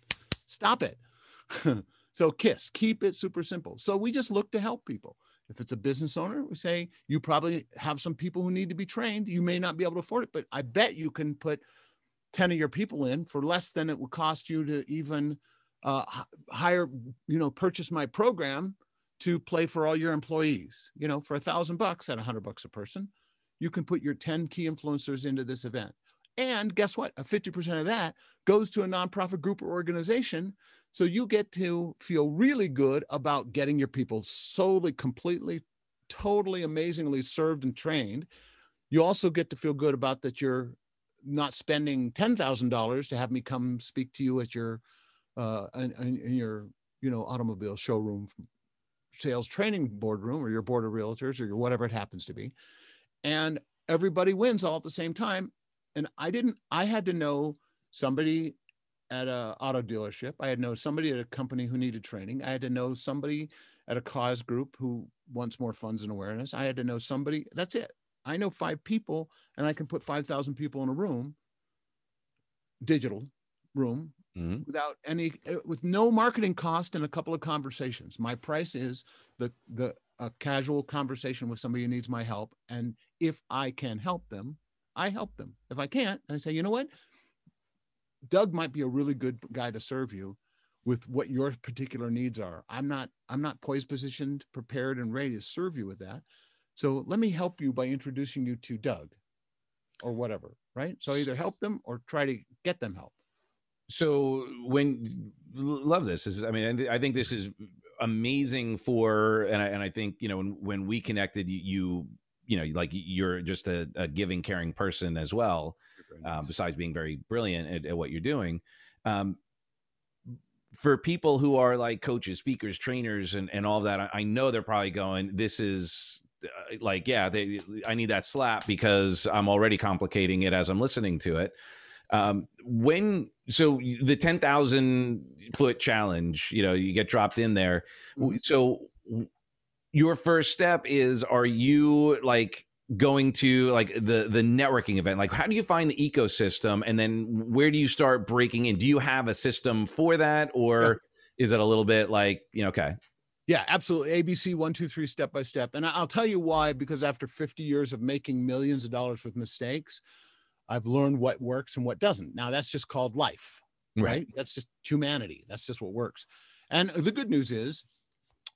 Stop it. So KISS, keep it super simple. So we just look to help people. If it's a business owner, we say, you probably have some people who need to be trained. You may not be able to afford it, but I bet you can put ten of your people in for less than it would cost you to even uh, hire, you know, purchase my program to play for all your employees, you know, for a thousand bucks at a hundred bucks a person. You can put your ten key influencers into this event. And guess what? fifty percent of that goes to a nonprofit group or organization. So you get to feel really good about getting your people solely, completely, totally, amazingly served and trained. You also get to feel good about that you're not spending ten thousand dollars to have me come speak to you at your, uh, in, in your, you know, automobile showroom, sales training boardroom, or your board of realtors, or your whatever it happens to be. And everybody wins all at the same time. And I didn't, I had to know somebody at an auto dealership. I had to know somebody at a company who needed training. I had to know somebody at a cause group who wants more funds and awareness. I had to know somebody, that's it. I know five people, and I can put five thousand people in a room, digital room, mm-hmm. without any, with no marketing cost and a couple of conversations. My price is the, the, a casual conversation with somebody who needs my help. And if I can help them, I help them. If I can't, I say, you know what? Doug might be a really good guy to serve you with what your particular needs are. I'm not, I'm not poised, positioned, prepared, and ready to serve you with that. So let me help you by introducing you to Doug. or whatever, right? So either help them or try to get them help. So when, love this, this is, I mean, I think this is amazing for, and I, and I think, you know, when, when we connected, you, you, you know, like you're just a, a giving, caring person as well, um, besides being very brilliant at, at what you're doing. Um, for people who are like coaches, speakers, trainers, and, and all of that, I, I know they're probably going, this is uh, like, yeah, they, I need that slap because I'm already complicating it as I'm listening to it. Um, when, so the ten thousand foot challenge, you know, you get dropped in there. So your first step is, are you like going to like the, the networking event? Like, how do you find the ecosystem? And then where do you start breaking in? Do you have a system for that? Or yeah. is it a little bit like, you know, okay. Yeah, absolutely. A B C, one, two, three, step by step. And I'll tell you why, because after fifty years of making millions of dollars with mistakes, I've learned what works and what doesn't. Now that's just called life, right? right? That's just humanity. That's just what works. And the good news is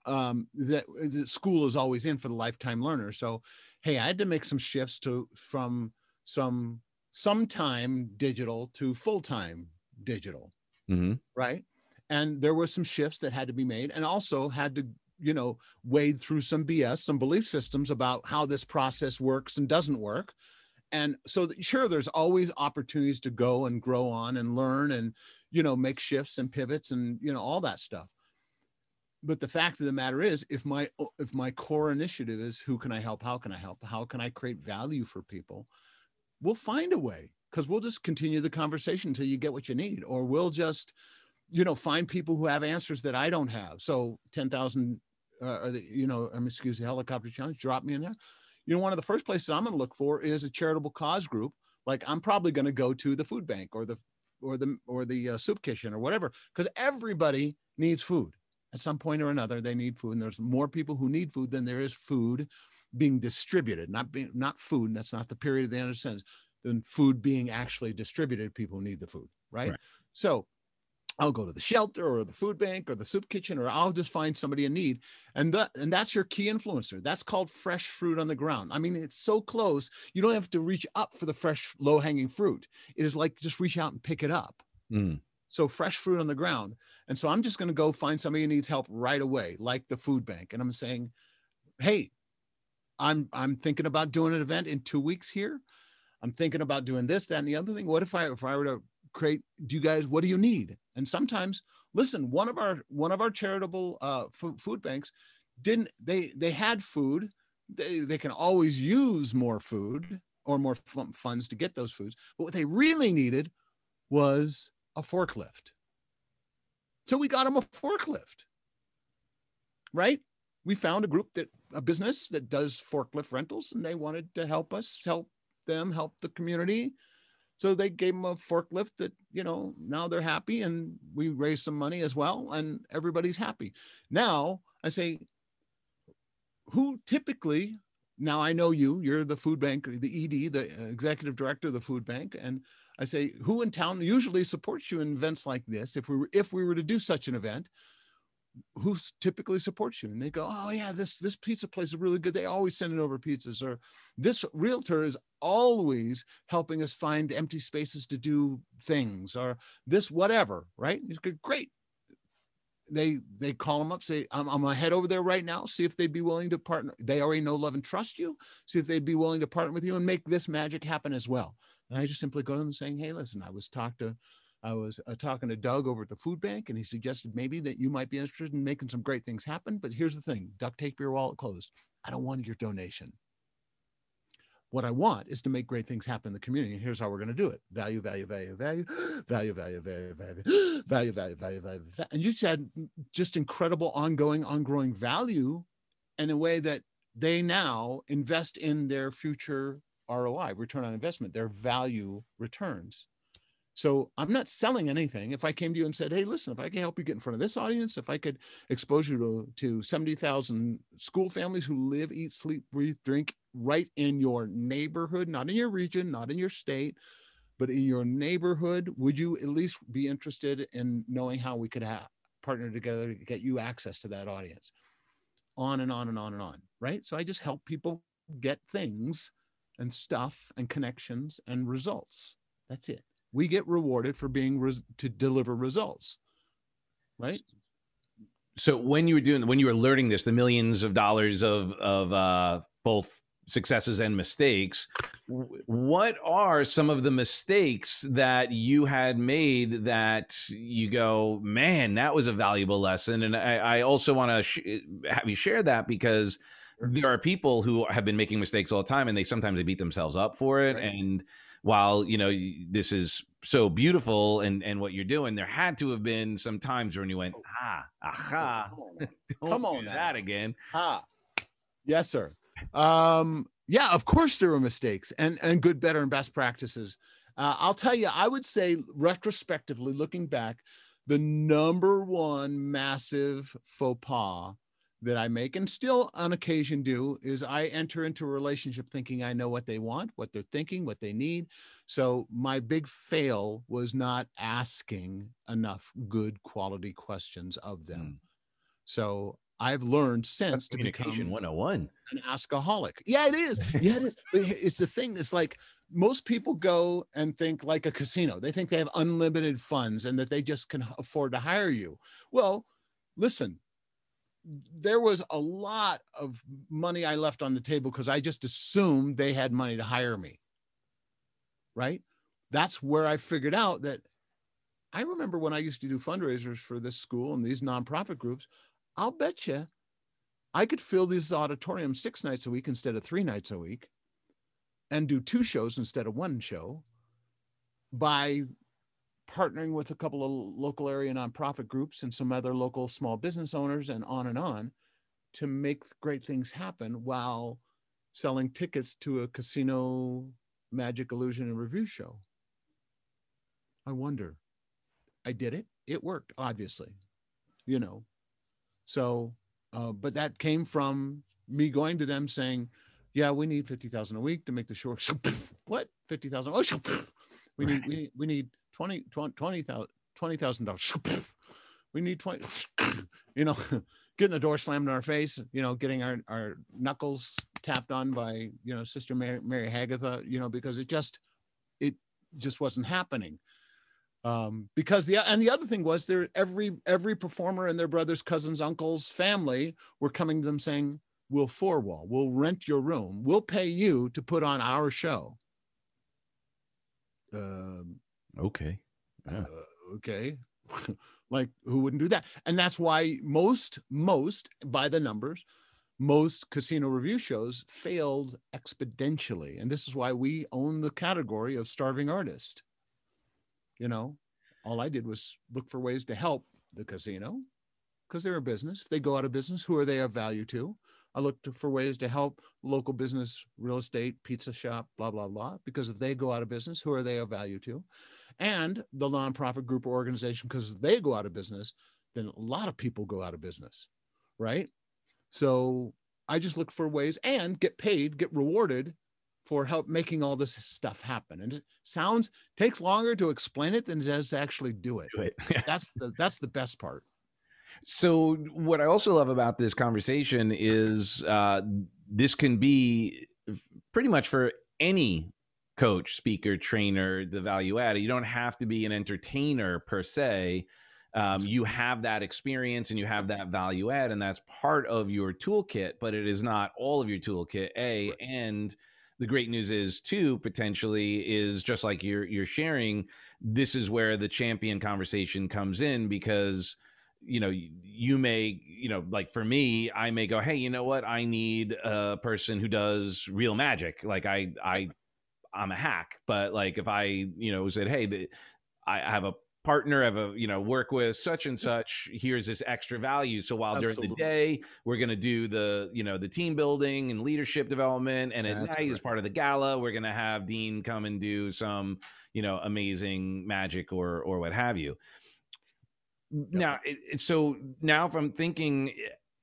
um, that the school is always in for the lifetime learner. So, hey, I had to make some shifts to from some sometime digital to full-time digital, mm-hmm. right? And there were some shifts that had to be made, and also had to, you know, wade through some B S, some belief systems about how this process works and doesn't work. And so sure, there's always opportunities to go and grow on and learn and, you know, make shifts and pivots and, you know, all that stuff. But the fact of the matter is, if my, if my core initiative is who can I help? How can I help? How can I create value for people? We'll find a way, because we'll just continue the conversation until you get what you need, or we'll just, you know, find people who have answers that I don't have. So ten thousand, uh, or the, you know, I'm excuse the helicopter challenge, drop me in there. You know, one of the first places I'm going to look for is a charitable cause group. Like, I'm probably going to go to the food bank or the, or the, or the uh, soup kitchen or whatever, because everybody needs food at some point or another. They need food, and there's more people who need food than there is food being distributed, not being, not food. And that's not the period of the end of the sentence, than food being actually distributed. People need the food, right? right? So I'll go to the shelter or the food bank or the soup kitchen, or I'll just find somebody in need. And, that, and that's your key influencer. That's called fresh fruit on the ground. I mean, it's so close. You don't have to reach up for the fresh low-hanging fruit. It is like, just reach out and pick it up. Mm. So fresh fruit on the ground. And so I'm just going to go find somebody who needs help right away, like the food bank. And I'm saying, hey, I'm, I'm thinking about doing an event in two weeks here. I'm thinking about doing this, that, and the other thing. What if I, if I were to create, do you guys, what do you need? And sometimes, listen, one of our one of our charitable uh, food banks didn't, they they had food. They, they can always use more food or more funds to get those foods. But what they really needed was a forklift. So we got them a forklift, right? We found a group, that a business that does forklift rentals, and they wanted to help us, help them, help the community. So they gave them a forklift that, you know, now they're happy, and we raised some money as well, and everybody's happy. Now I say, who typically, now I know you, you're the food bank, the E D, the executive director of the food bank. And I say, who in town usually supports you in events like this? If we were, if we were to do such an event, who typically supports you? And they go, oh yeah, this, this pizza place is really good. They always send it over pizzas, or this realtor is always helping us find empty spaces to do things, or this, whatever, right? It's good. Great. They, they call them up, say, I'm, I'm gonna head over there right now. See if they'd be willing to partner. They already know, love, and trust you. See if they'd be willing to partner with you and make this magic happen as well. And I just simply go to them saying, hey, listen, I was talked to, I was uh, talking to Doug over at the food bank, and he suggested maybe that you might be interested in making some great things happen. But here's the thing, duct tape your wallet closed. I don't want your donation. What I want is to make great things happen in the community. And here's how we're going to do it. Value, value, value, value, value, value, value, value, value, value, value, value. And you said just incredible ongoing, ongoing value in a way that they now invest in their future R O I, return on investment, their value returns. So I'm not selling anything. If I came to you and said, hey, listen, if I can help you get in front of this audience, if I could expose you to, to seventy thousand school families who live, eat, sleep, breathe, drink right in your neighborhood, not in your region, not in your state, but in your neighborhood, would you at least be interested in knowing how we could have partner together to get you access to that audience? On and on and on and on, right? So I just help people get things and stuff and connections and results. That's it. We get rewarded for being res to deliver results, right? So when you were doing, when you were alerting this, the millions of dollars of, of uh, both successes and mistakes, what are some of the mistakes that you had made that you go, man, that was a valuable lesson? And I, I also want to sh have you share that, because there are people who have been making mistakes all the time, and they sometimes they beat themselves up for it. Right. And while, you know, this is so beautiful and, and what you're doing, there had to have been some times when you went, ah, aha, oh, don't come on do that again. Ah, yes, sir. Um, yeah, of course there were mistakes and, and good, better, and best practices. Uh, I'll tell you, I would say retrospectively, looking back, the number one massive faux pas that I make, and still on occasion do, is I enter into a relationship thinking I know what they want, what they're thinking, what they need. So my big fail was not asking enough good quality questions of them. Mm. So I've learned since to become one oh one. An askaholic. Yeah, it is. Yeah, it is. It's the thing that's like, most people go and think like a casino. They think they have unlimited funds and that they just can afford to hire you. Well, listen, there was a lot of money I left on the table because I just assumed they had money to hire me, right? That's where I figured out that, I remember when I used to do fundraisers for this school and these nonprofit groups, I'll bet you I could fill this auditorium six nights a week instead of three nights a week and do two shows instead of one show by partnering with a couple of local area nonprofit groups and some other local small business owners and on and on to make great things happen while selling tickets to a casino magic illusion and review show. I wonder, I did it. It worked, obviously, you know. So, uh, but that came from me going to them saying, yeah, we need fifty thousand a week to make the show. What? fifty thousand? Oh, we need, we need, we need twenty thousand dollars. twenty, twenty, twenty, we need twenty, you know, getting the door slammed in our face, you know, getting our, our knuckles tapped on by, you know, Sister Mary, Mary Hagatha, you know, because it just, it just wasn't happening. Um, because the, and the other thing was there, every, every performer and their brothers, cousins, uncles, family were coming to them saying, we'll four wall, we'll rent your room. We'll pay you to put on our show. Um, okay. Yeah. Uh, okay. Like, who wouldn't do that? And that's why most, most by the numbers, most casino review shows failed exponentially. And this is why we own the category of starving artist. You know, all I did was look for ways to help the casino because they're a business. If they go out of business, who are they of value to? I looked for ways to help local business, real estate, pizza shop, blah, blah, blah, because if they go out of business, who are they of value to? And the nonprofit group or organization, because if they go out of business, then a lot of people go out of business, right? So I just look for ways and get paid, get rewarded for help making all this stuff happen. And it sounds, takes longer to explain it than it does to actually do it. Do it. That's the, that's the best part. So what I also love about this conversation is uh, this can be pretty much for any coach, speaker, trainer, the value add. You don't have to be an entertainer per se. Um, you have that experience and you have that value add, and that's part of your toolkit, but it is not all of your toolkit, A, right. And the great news is too, potentially, is just like you're, you're sharing, this is where the champion conversation comes in, because, you know, you, you may, you know, like for me, I may go, hey, you know what? I need a person who does real magic. Like I, I, I'm a hack, but like, if I, you know, said, hey, the, I have a partner, I have a, you know, work with such and such, here's this extra value. So while Absolutely. During the day, we're going to do the, you know, the team building and leadership development. And at That's night, right. as part of the gala, we're going to have Dean come and do some, you know, amazing magic or, or what have you. Yep. Now, so now if I'm thinking,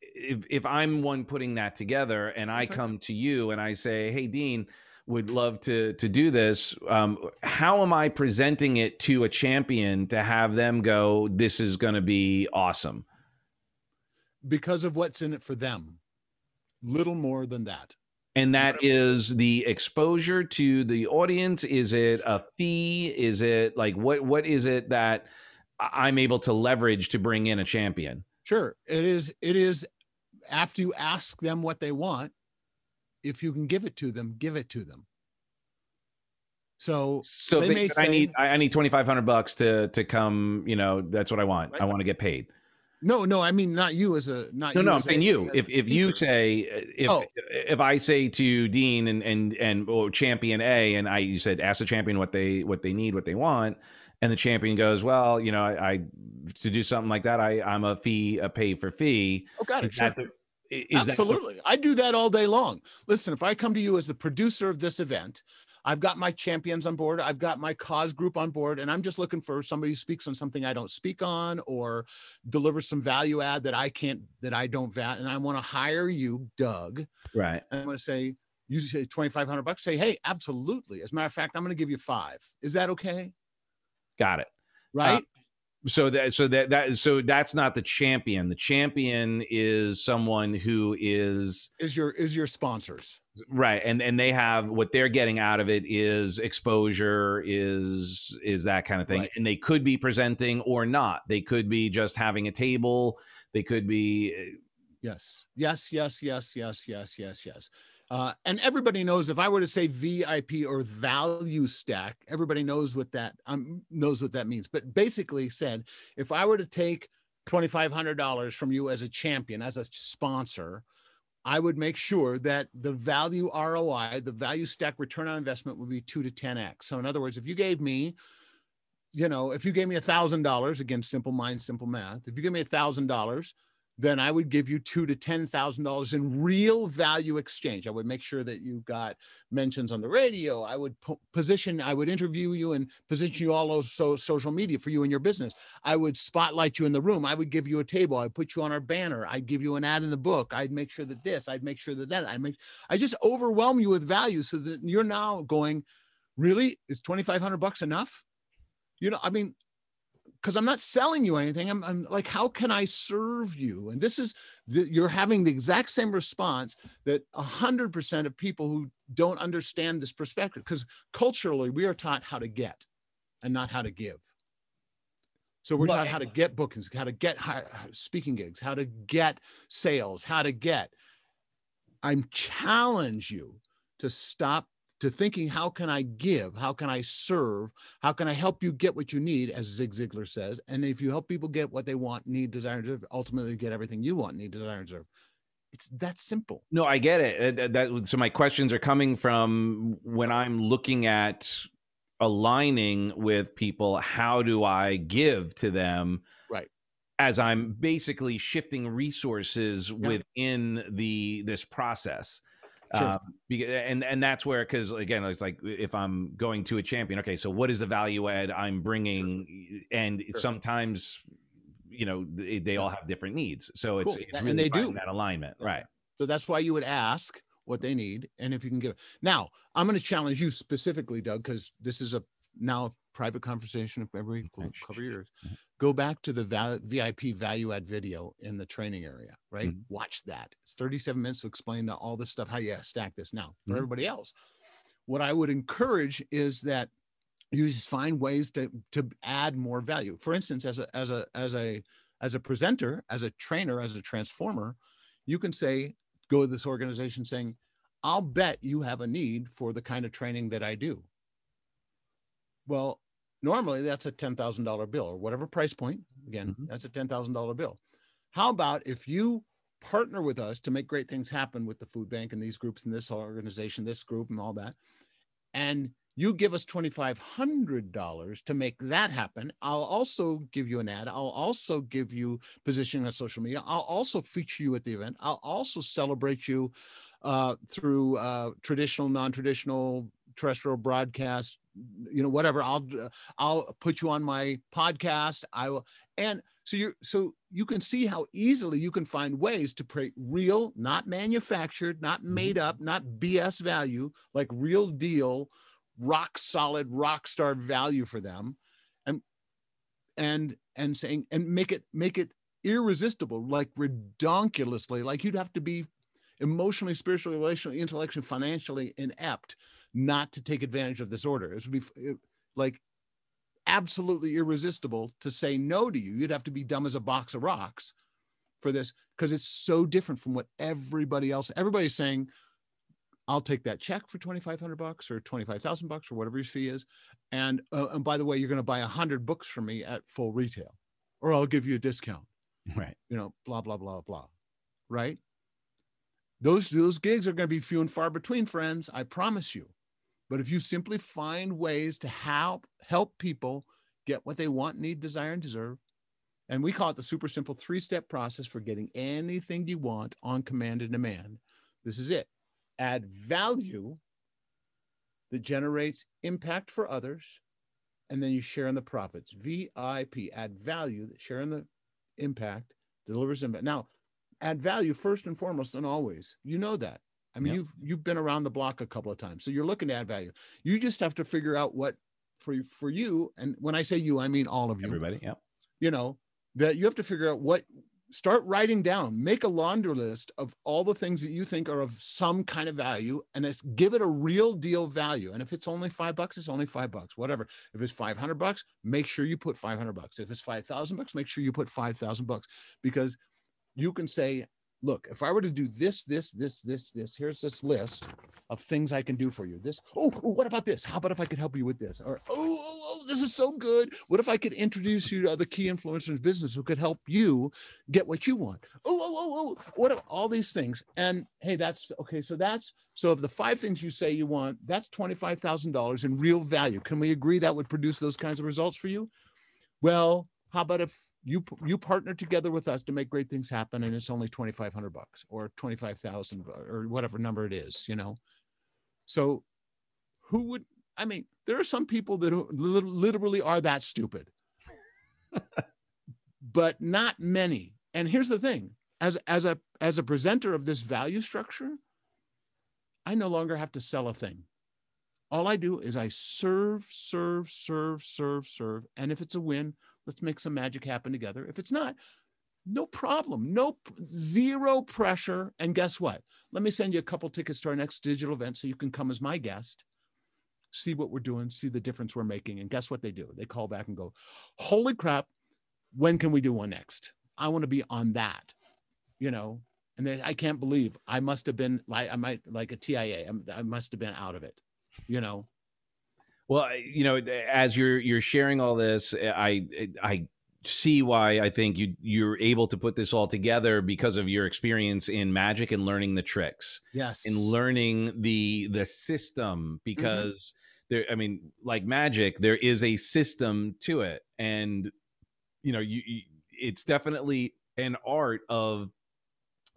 if, if I'm one putting that together and I That's come right. to you and I say, hey, Dean, would love to, to do this. Um, how am I presenting it to a champion to have them go, this is going to be awesome? Because of what's in it for them. Little more than that. And that is the exposure to the audience. Is it a fee? Is it like, what, what is it that I'm able to leverage to bring in a champion? Sure. It is, it is after you ask them what they want, if you can give it to them, give it to them. So, so they, they may say, I need, I need twenty-five hundred bucks to, to come, you know, that's what I want. Right? I want to get paid. No, no, I mean, not you as a, not no, you no, I'm saying a, you, if, if you say, if, oh. if I say to Dean and, and, and oh, champion A, and I, you said, ask the champion what they, what they need, what they want. And the champion goes, well, you know, I, I to do something like that, I, I'm a fee, a pay for fee. Oh, got it. Sure. That, is Absolutely. That I do that all day long. Listen, if I come to you as the producer of this event, I've got my champions on board. I've got my cause group on board, and I'm just looking for somebody who speaks on something I don't speak on, or delivers some value add that I can't, that I don't vat. And I want to hire you, Doug. Right. I'm going to say, you say twenty-five hundred bucks. Say, hey, absolutely. As a matter of fact, I'm going to give you five. Is that okay? Got it. Right. Uh, so that, so that, that, so that's not the champion. The champion is someone who is, is your, is your sponsors. Right. And, and they have, what they're getting out of it is exposure, is, is that kind of thing. Right. And they could be presenting or not. They could be just having a table. They could be. Yes. Yes, yes, yes, yes, yes, yes, yes. Uh, and everybody knows, if I were to say V I P or value stack, everybody knows what that, um, knows what that means. But basically said, if I were to take twenty-five hundred dollars from you as a champion, as a sponsor, I would make sure that the value R O I, the value stack return on investment, would be two to ten X. So in other words, if you gave me, you know, if you gave me a thousand dollars, again, simple mind, simple math, if you give me a thousand dollars, then I would give you two to ten thousand dollars in real value exchange. I would make sure that you got mentions on the radio. I would position, I would interview you and position you all over so, social media for you and your business. I would spotlight you in the room. I would give you a table. I'd put you on our banner. I'd give you an ad in the book. I'd make sure that this, I'd make sure that that, I make, I just overwhelm you with value so that you're now going, really? Is twenty-five hundred bucks enough? You know, I mean, because I'm not selling you anything. I'm, I'm like, how can I serve you? And this is, the, you're having the exact same response that one hundred percent of people who don't understand this perspective, because culturally we are taught how to get and not how to give. So we're taught how to get bookings, how to get high, speaking gigs, how to get sales, how to get. I challenge you to stop to thinking, how can I give? How can I serve? How can I help you get what you need, as Zig Ziglar says? And if you help people get what they want, need, desire, and deserve, ultimately you get everything you want, need, desire, and deserve. It's that simple. No, I get it. That, that, so my questions are coming from when I'm looking at aligning with people, how do I give to them? Right. As I'm basically shifting resources yeah. within the this process. Sure. Um, and, and that's where, because again, it's like, if I'm going to a champion, okay, so what is the value add I'm bringing? Sure. And sure. sometimes, you know, they, they all have different needs. So it's, cool. it's really and they do that alignment. Yeah. Right. So that's why you would ask what they need. And if you can give it. Now I'm going to challenge you specifically, Doug, because this is a now a private conversation of every couple years. Go back to the val V I P value add video in the training area, right? Mm-hmm. Watch that. It's thirty-seven minutes to explain to all this stuff, how you stack this. Now, for mm-hmm. everybody else, what I would encourage is that you just find ways to, to add more value. For instance, as a, as a, as a, as a presenter, as a trainer, as a transformer, you can say, go to this organization saying, I'll bet you have a need for the kind of training that I do. Well, normally that's a ten thousand dollar bill or whatever price point. Again, mm-hmm. that's a ten thousand dollar bill. How about if you partner with us to make great things happen with the food bank and these groups and this organization, this group and all that, and you give us twenty-five hundred dollars to make that happen. I'll also give you an ad. I'll also give you positioning on social media. I'll also feature you at the event. I'll also celebrate you uh, through uh, traditional, non-traditional, terrestrial broadcast, you know, whatever. I'll, uh, I'll put you on my podcast. I will. And so you're, so you can see how easily you can find ways to create real, not manufactured, not made up, not B S value, like real deal, rock solid, rock star value for them. And, and, and saying, and make it, make it irresistible, like redonkulously, like you'd have to be, emotionally, spiritually, relationally, intellectually, financially inept not to take advantage of this order. It would be like absolutely irresistible to say no to you. You'd have to be dumb as a box of rocks for this, because it's so different from what everybody else, everybody's saying, I'll take that check for twenty-five hundred bucks or twenty-five thousand bucks or whatever your fee is. And, uh, and by the way, you're going to buy a hundred books from me at full retail, or I'll give you a discount, right? You know, blah, blah, blah, blah. Right. Those, those gigs are going to be few and far between, friends. I promise you. But if you simply find ways to help, help people get what they want, need, desire, and deserve. And we call it the super simple three-step process for getting anything you want on command and demand. This is it. Add value that generates impact for others, and then you share in the profits. V I P, add value that share in the impact, delivers impact. Now, add value first and foremost and always. You know that. I mean, yep. you've, you've been around the block a couple of times, so you're looking to add value. You just have to figure out what for, for you, and when I say you, I mean all of you. Everybody, yeah. You know, that you have to figure out what, start writing down, make a laundry list of all the things that you think are of some kind of value, and it's, give it a real deal value. And if it's only five bucks, it's only five bucks, whatever. If it's five hundred bucks, make sure you put five hundred bucks. If it's five thousand bucks, make sure you put five thousand bucks, because you can say, look, if I were to do this, this, this, this, this, here's this list of things I can do for you. This, oh, what about this? How about if I could help you with this? Or, oh, oh, oh, this is so good. What if I could introduce you to other key influencers in business who could help you get what you want? Oh, oh, oh, oh, what if all these things? And hey, that's okay. So that's, so of the five things you say you want, that's twenty-five thousand dollars in real value. Can we agree that would produce those kinds of results for you? Well, how about if you you partner together with us to make great things happen, and it's only twenty-five hundred bucks or twenty-five thousand or whatever number it is, you know? So who would, I mean, there are some people that literally are that stupid, but not many. And here's the thing, as, as, a, as a presenter of this value structure, I no longer have to sell a thing. All I do is I serve, serve, serve, serve, serve. And if it's a win, let's make some magic happen together. If it's not, no problem, no, zero pressure. And guess what? Let me send you a couple tickets to our next digital event so you can come as my guest, see what we're doing, see the difference we're making. And guess what they do? They call back and go, holy crap, when can we do one next? I want to be on that, you know? And they, I can't believe I must have been like, I might like a T I A. I'm, I must have been out of it. You know, well, you know, as you're you're sharing all this, I I see why I think you you're able to put this all together because of your experience in magic and learning the tricks. Yes, and learning the the system, because mm-hmm. there, I mean, like magic, there is a system to it, and you know, you, you it's definitely an art of.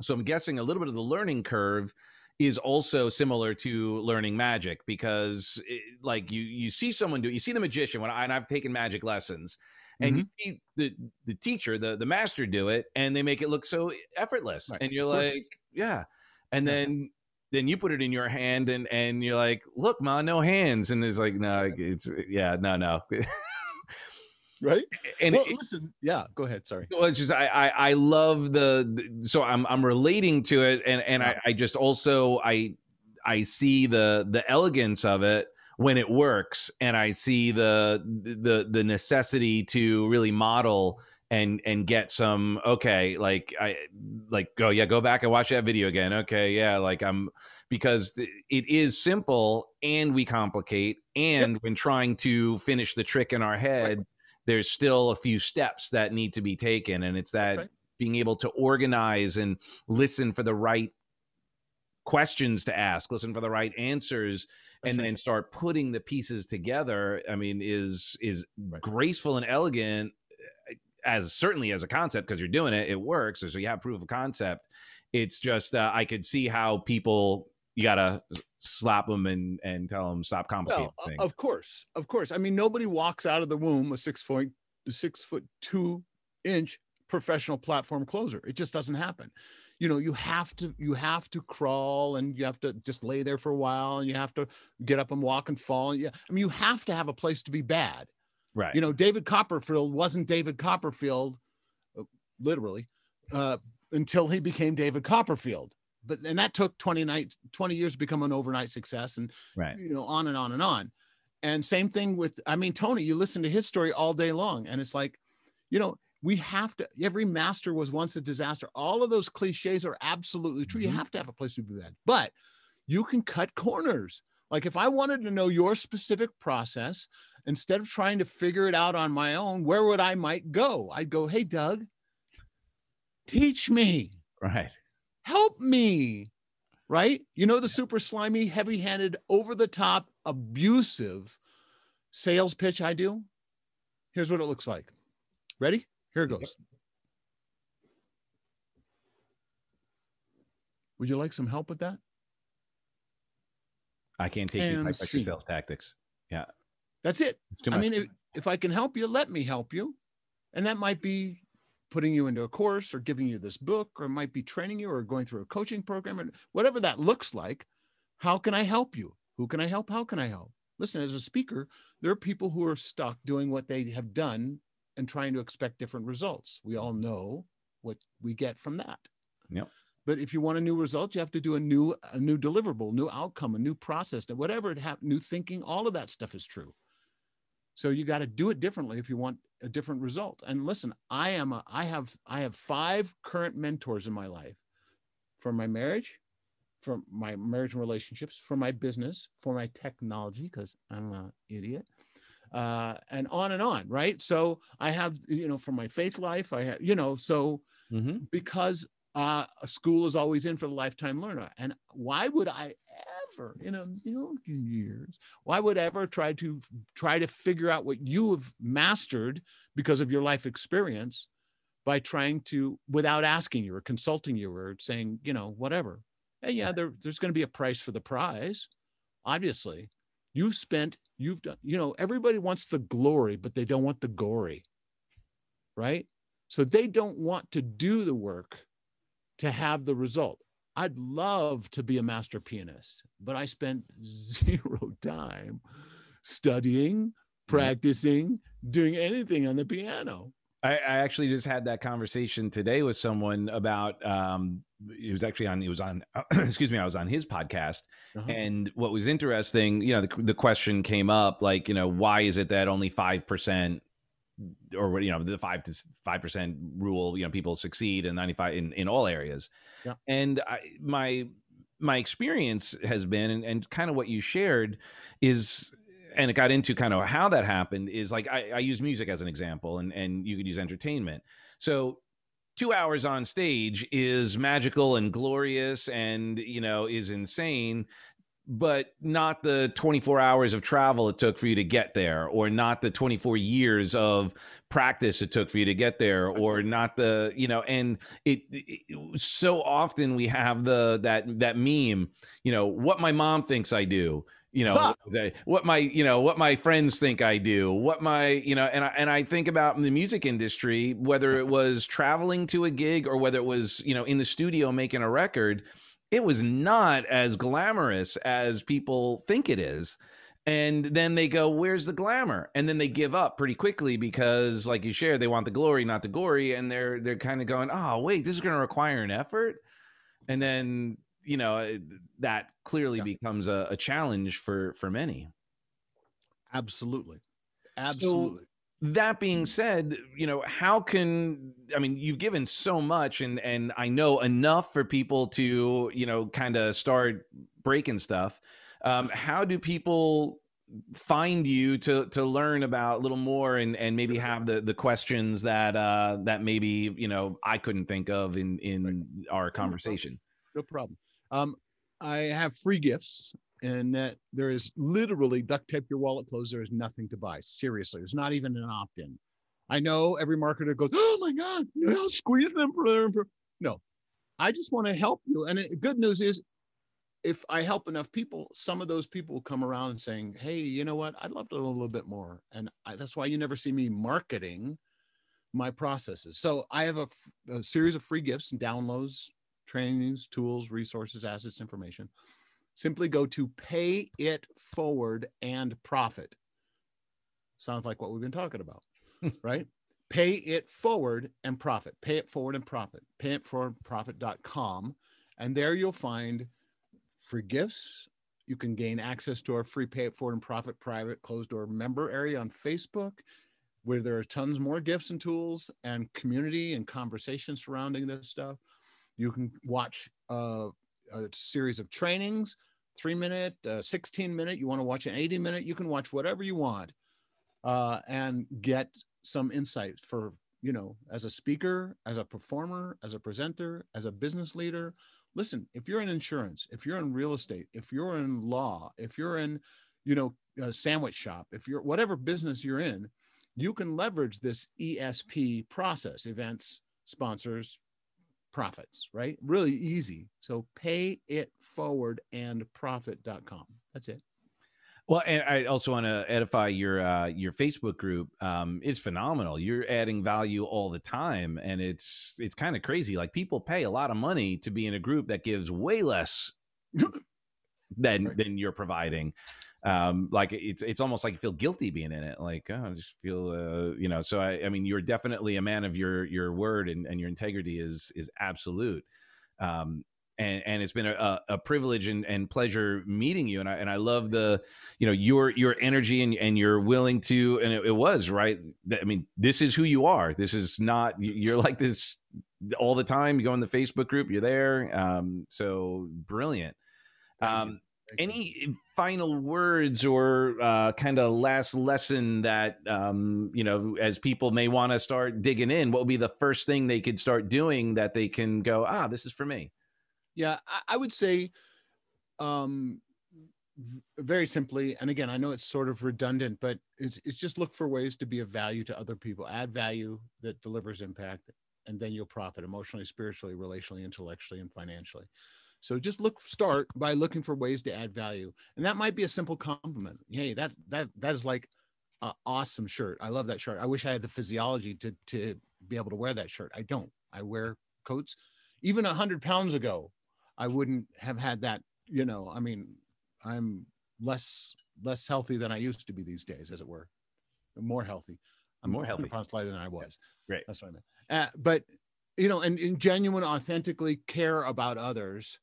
So I'm guessing a little bit of the learning curve is also similar to learning magic, because it, like you you see someone do, you see the magician when I, and I've taken magic lessons, and mm-hmm. you see the the teacher, the the master do it, and they make it look so effortless, right. And you're like, yeah, and yeah. then then you put it in your hand, and and you're like, look, ma, no hands, and it's like, no, it's yeah, no, no. Right. And well, it, listen, yeah, go ahead. Sorry. Well, it's just, I, I, I love the, the, so I'm, I'm relating to it. And, and yeah. I, I just also, I, I see the, the elegance of it when it works. And I see the, the, the necessity to really model and, and get some, okay. Like I, like, oh yeah, go back and watch that video again. Okay. Yeah. Like I'm, because it is simple and we complicate. And yep. when trying to finish the trick in our head, right. there's still a few steps that need to be taken. And it's that right. being able to organize and listen for the right questions to ask, listen for the right answers, That's and right. then start putting the pieces together. I mean, is, is right. graceful and elegant as certainly as a concept, because you're doing it, it works. So you have proof of concept. It's just, uh, I could see how people, you gotta slap them and, and tell them stop complicating well, things. Of course, of course. I mean, nobody walks out of the womb a six foot, six foot two inch professional platform closer. It just doesn't happen. You know, you have to, you have to crawl, and you have to just lay there for a while, and you have to get up and walk and fall. Yeah, I mean, you have to have a place to be bad. Right. You know, David Copperfield wasn't David Copperfield, literally, uh, until he became David Copperfield. but and that took twenty years to become an overnight success, and right. you know, on and on and on. And same thing with, I mean, Tony, you listen to his story all day long, and it's like, you know, we have to, every master was once a disaster. All of those cliches are absolutely true. Mm-hmm. You have to have a place to do that, but you can cut corners. Like if I wanted to know your specific process, instead of trying to figure it out on my own, where would I might go? I'd go, hey, Doug, teach me. Right. Help me. Right. You know, the super slimy, heavy handed, over the top, abusive sales pitch I do. Here's what it looks like. Ready? Here it goes. Would you like some help with that? I can't take you by sales tactics. Yeah. That's it. I mean, if, if I can help you, let me help you. And that might be putting you into a course or giving you this book, or it might be training you or going through a coaching program, and whatever that looks like. How can I help you? Who can I help? How can I help? Listen, as a speaker, there are people who are stuck doing what they have done and trying to expect different results. We all know what we get from that. Yep. But if you want a new result, you have to do a new, a new deliverable, new outcome, a new process, whatever it happened, new thinking, all of that stuff is true. So you got to do it differently if you want a different result. And listen, I am a, I have, I have five current mentors in my life, from my marriage, from my marriage and relationships, for my business, for my technology, because I'm an idiot, uh, and on and on. Right. So I have, you know, from my faith life, I have, you know, so mm-hmm. because Uh, a school is always in for the lifetime learner. And why would I ever, in a million years, why would I ever try to try to figure out what you have mastered because of your life experience by trying to, without asking you or consulting you or saying, you know, whatever. Hey, yeah, there, there's going to be a price for the prize. Obviously, you've spent, you've done, you know, everybody wants the glory, but they don't want the gory, right? So they don't want to do the work to have the result. I'd love to be a master pianist, but I spent zero time studying, practicing, doing anything on the piano. I, I actually just had that conversation today with someone about, um, it was actually on, it was on, excuse me, I was on his podcast. Uh-huh. And what was interesting, you know, the, the question came up, like, you know, why is it that only five percent or what, you know, the five to five percent rule, you know, people succeed in ninety-five in, in all areas. Yeah. And I, my, my experience has been, and, and kind of what you shared is, and it got into kind of how that happened is like, I, I use music as an example, and, and you could use entertainment. So two hours on stage is magical and glorious and, you know, is insane, but not the twenty-four hours of travel it took for you to get there, or not the twenty-four years of practice it took for you to get there, or not the, you know, and it, it so often we have the, that, that meme, you know, what my mom thinks I do, you know, huh. the, what my, you know, what my friends think I do, what my, you know, and I, and I think about in the music industry, whether it was traveling to a gig or whether it was, you know, in the studio making a record, it was not as glamorous as people think it is. And then they go, where's the glamour? And then they give up pretty quickly because, like you shared, they want the glory, not the gory. And they're, they're kind of going, oh, wait, this is going to require an effort. And then, you know, that clearly yeah. becomes a, a challenge for, for many. Absolutely. Absolutely. So, that being said, you know, how can, I mean, you've given so much, and, and I know enough for people to, you know, kind of start breaking stuff. Um, how do people find you to, to learn about a little more, and, and maybe have the, the questions that, uh, that maybe, you know, I couldn't think of in, in our conversation? No problem. Um, I have free gifts. And that there is literally duct tape your wallet closed. There is nothing to buy. Seriously, there's not even an opt-in. I know every marketer goes, oh my God, no, squeeze them for their improve. No, I just want to help you. And the good news is, if I help enough people, some of those people will come around and saying, hey, you know what? I'd love to know a little bit more. And I, that's why you never see me marketing my processes. So I have a, a series of free gifts and downloads, trainings, tools, resources, assets, information. Simply go to pay it forward and profit. Sounds like what we've been talking about, right? Pay it forward and profit. Pay it forward and profit. Pay it forward and profit dot com. And there you'll find free gifts. You can gain access to our free Pay It Forward and Profit private closed door member area on Facebook, where there are tons more gifts and tools and community and conversation surrounding this stuff. You can watch uh, a series of trainings, three minute, uh, sixteen minute, you wanna watch an eighty minute, you can watch whatever you want uh, and get some insight for, you know, as a speaker, as a performer, as a presenter, as a business leader. Listen, if you're in insurance, if you're in real estate, if you're in law, if you're in, you know, a sandwich shop, if you're whatever business you're in, you can leverage this E S P process, events, sponsors, profits, right? Really easy. So pay it forward and profit dot com. That's it. Well, and I also want to edify your uh, your Facebook group. Um, it's phenomenal. You're adding value all the time, and it's it's kind of crazy. Like, people pay a lot of money to be in a group that gives way less than right. than you're providing. Um, like it's it's almost like you feel guilty being in it. Like, oh, I just feel uh, you know. So I, I mean, you're definitely a man of your your word, and and your integrity is is absolute. Um, And, and it's been a, a privilege and, and pleasure meeting you. And I, and I love the, you know, your, your energy and, and you're willing to, and it, it was right. I mean, this is who you are. This is not, you're like this all the time. You go in the Facebook group, you're there. Um, so brilliant. Um, any final words or uh, kind of last lesson that, um, you know, as people may want to start digging in, what would be the first thing they could start doing that they can go, ah, this is for me? Yeah, I would say um, very simply, and again, I know it's sort of redundant, but it's, it's just look for ways to be of value to other people. Add value that delivers impact, and then you'll profit emotionally, spiritually, relationally, intellectually, and financially. So just look, start by looking for ways to add value. And that might be a simple compliment. Hey, that that that is like an awesome shirt. I love that shirt. I wish I had the physiology to, to be able to wear that shirt. I don't. I wear coats. Even one hundred pounds ago, I wouldn't have had that, you know, I mean, I'm less, less healthy than I used to be these days, as it were. I'm more healthy. I'm more healthy. one hundred pounds lighter than I was. Great. That's what I meant. Uh, but, you know, and, and genuine, authentically care about others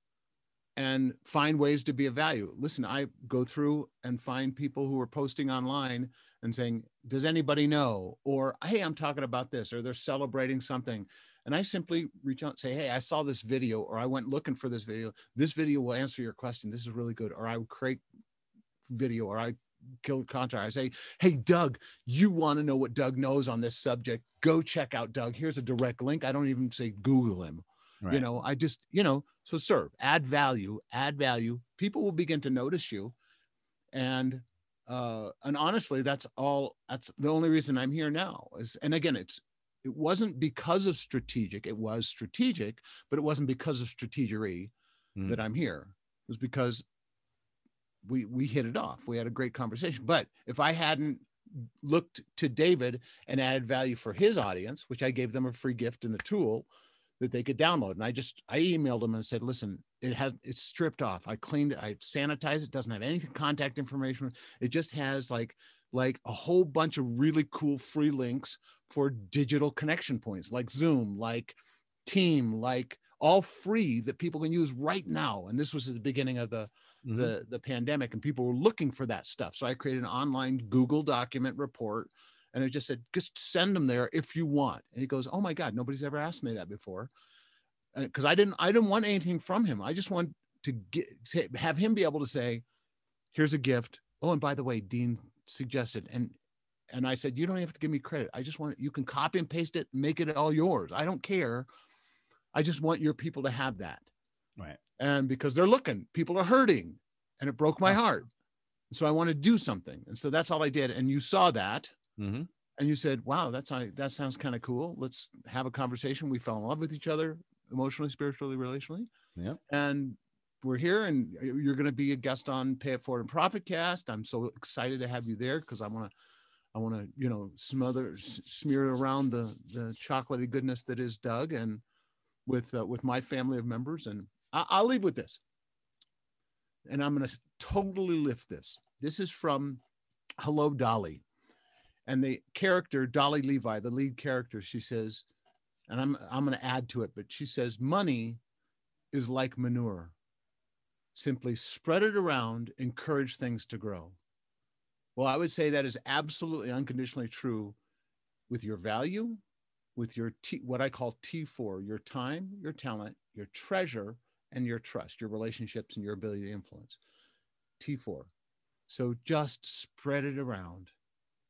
and find ways to be of value. Listen, I go through and find people who are posting online and saying, does anybody know? Or, hey, I'm talking about this, or they're celebrating something. And I simply reach out and say, hey, I saw this video, or I went looking for this video. This video will answer your question. This is really good. Or I would create video, or I killed content. I say, hey, Doug, you want to know what Doug knows on this subject? Go check out Doug. Here's a direct link. I don't even say Google him. Right. You know, I just, you know, so serve, add value, add value. People will begin to notice you. And uh, and honestly, that's all, that's the only reason I'm here now is, and again, it's, it wasn't because of strategic, it was strategic, but it wasn't because of strategery mm. that I'm here. It was because we we hit it off. We had a great conversation. But if I hadn't looked to David and added value for his audience, which I gave them a free gift and a tool that they could download. And I just, I emailed them and said, listen, it has, it's stripped off. I cleaned it, I sanitized it, doesn't have any contact information. It just has like, like a whole bunch of really cool free links for digital connection points, like Zoom, like Team, like all free that people can use right now. And this was at the beginning of the, mm-hmm. the, the pandemic, and people were looking for that stuff. So I created an online Google document report, and it just said, just send them there if you want. And he goes, oh my God, nobody's ever asked me that before. Because I didn't, I didn't want anything from him. I just wanted to get, have him be able to say, here's a gift. Oh, and by the way, Dean suggested, and and I said, you don't have to give me credit. I just want, you can copy and paste it, make it all yours. I don't care. I just want your people to have that. Right. And because they're looking, people are hurting, and it broke my heart. So I want to do something. And so that's all I did. And you saw that mm-hmm. and you said, wow, that's, that sounds kind of cool. Let's have a conversation. We fell in love with each other emotionally, spiritually, relationally. Yeah. And we're here, and you're going to be a guest on Pay It Forward and Profit Cast. I'm so excited to have you there, because I want to, I want to, you know, smother, smear around the the chocolatey goodness that is Dug, and with uh, with my family of members. And I, I'll leave with this, and I'm going to totally lift this. This is from Hello Dolly, and the character Dolly Levi, the lead character. She says, and I'm I'm going to add to it, but she says, money is like manure. Simply spread it around, encourage things to grow. Well, I would say that is absolutely unconditionally true with your value, with your T, what I call T four, your time, your talent, your treasure, and your trust, your relationships and your ability to influence. T four. So just spread it around,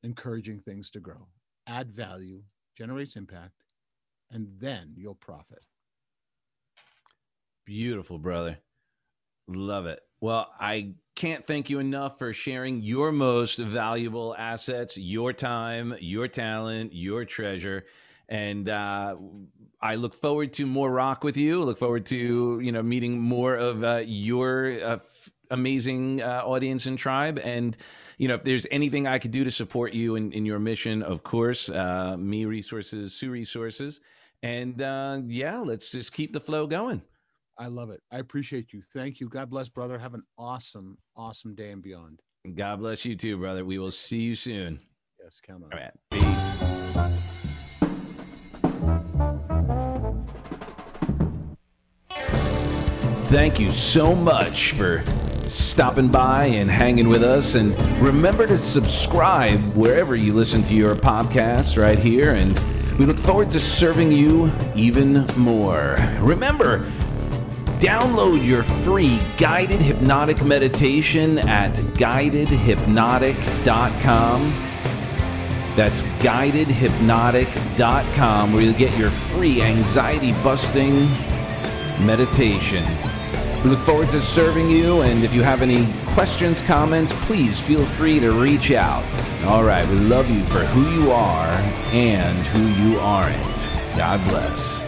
encouraging things to grow. Add value, generates impact, and then you'll profit. Beautiful, brother. Love it. Well, I can't thank you enough for sharing your most valuable assets, your time, your talent, your treasure. And uh, I look forward to more rock with you. I look forward to, you know, meeting more of uh, your uh, f- amazing uh, audience and tribe. And, you know, if there's anything I could do to support you in, in your mission, of course, uh, me resources, Sue resources. And uh, yeah, let's just keep the flow going. I love it. I appreciate you. Thank you. God bless, brother. Have an awesome, awesome day and beyond. God bless you too, brother. We will see you soon. Yes, come on. All right. Peace. Thank you so much for stopping by and hanging with us. And remember to subscribe wherever you listen to your podcast right here. And we look forward to serving you even more. Remember, download your free guided hypnotic meditation at guided hypnotic dot com. That's guided hypnotic dot com, where you'll get your free anxiety-busting meditation. We look forward to serving you, and if you have any questions, comments, please feel free to reach out. All right, we love you for who you are and who you aren't. God bless.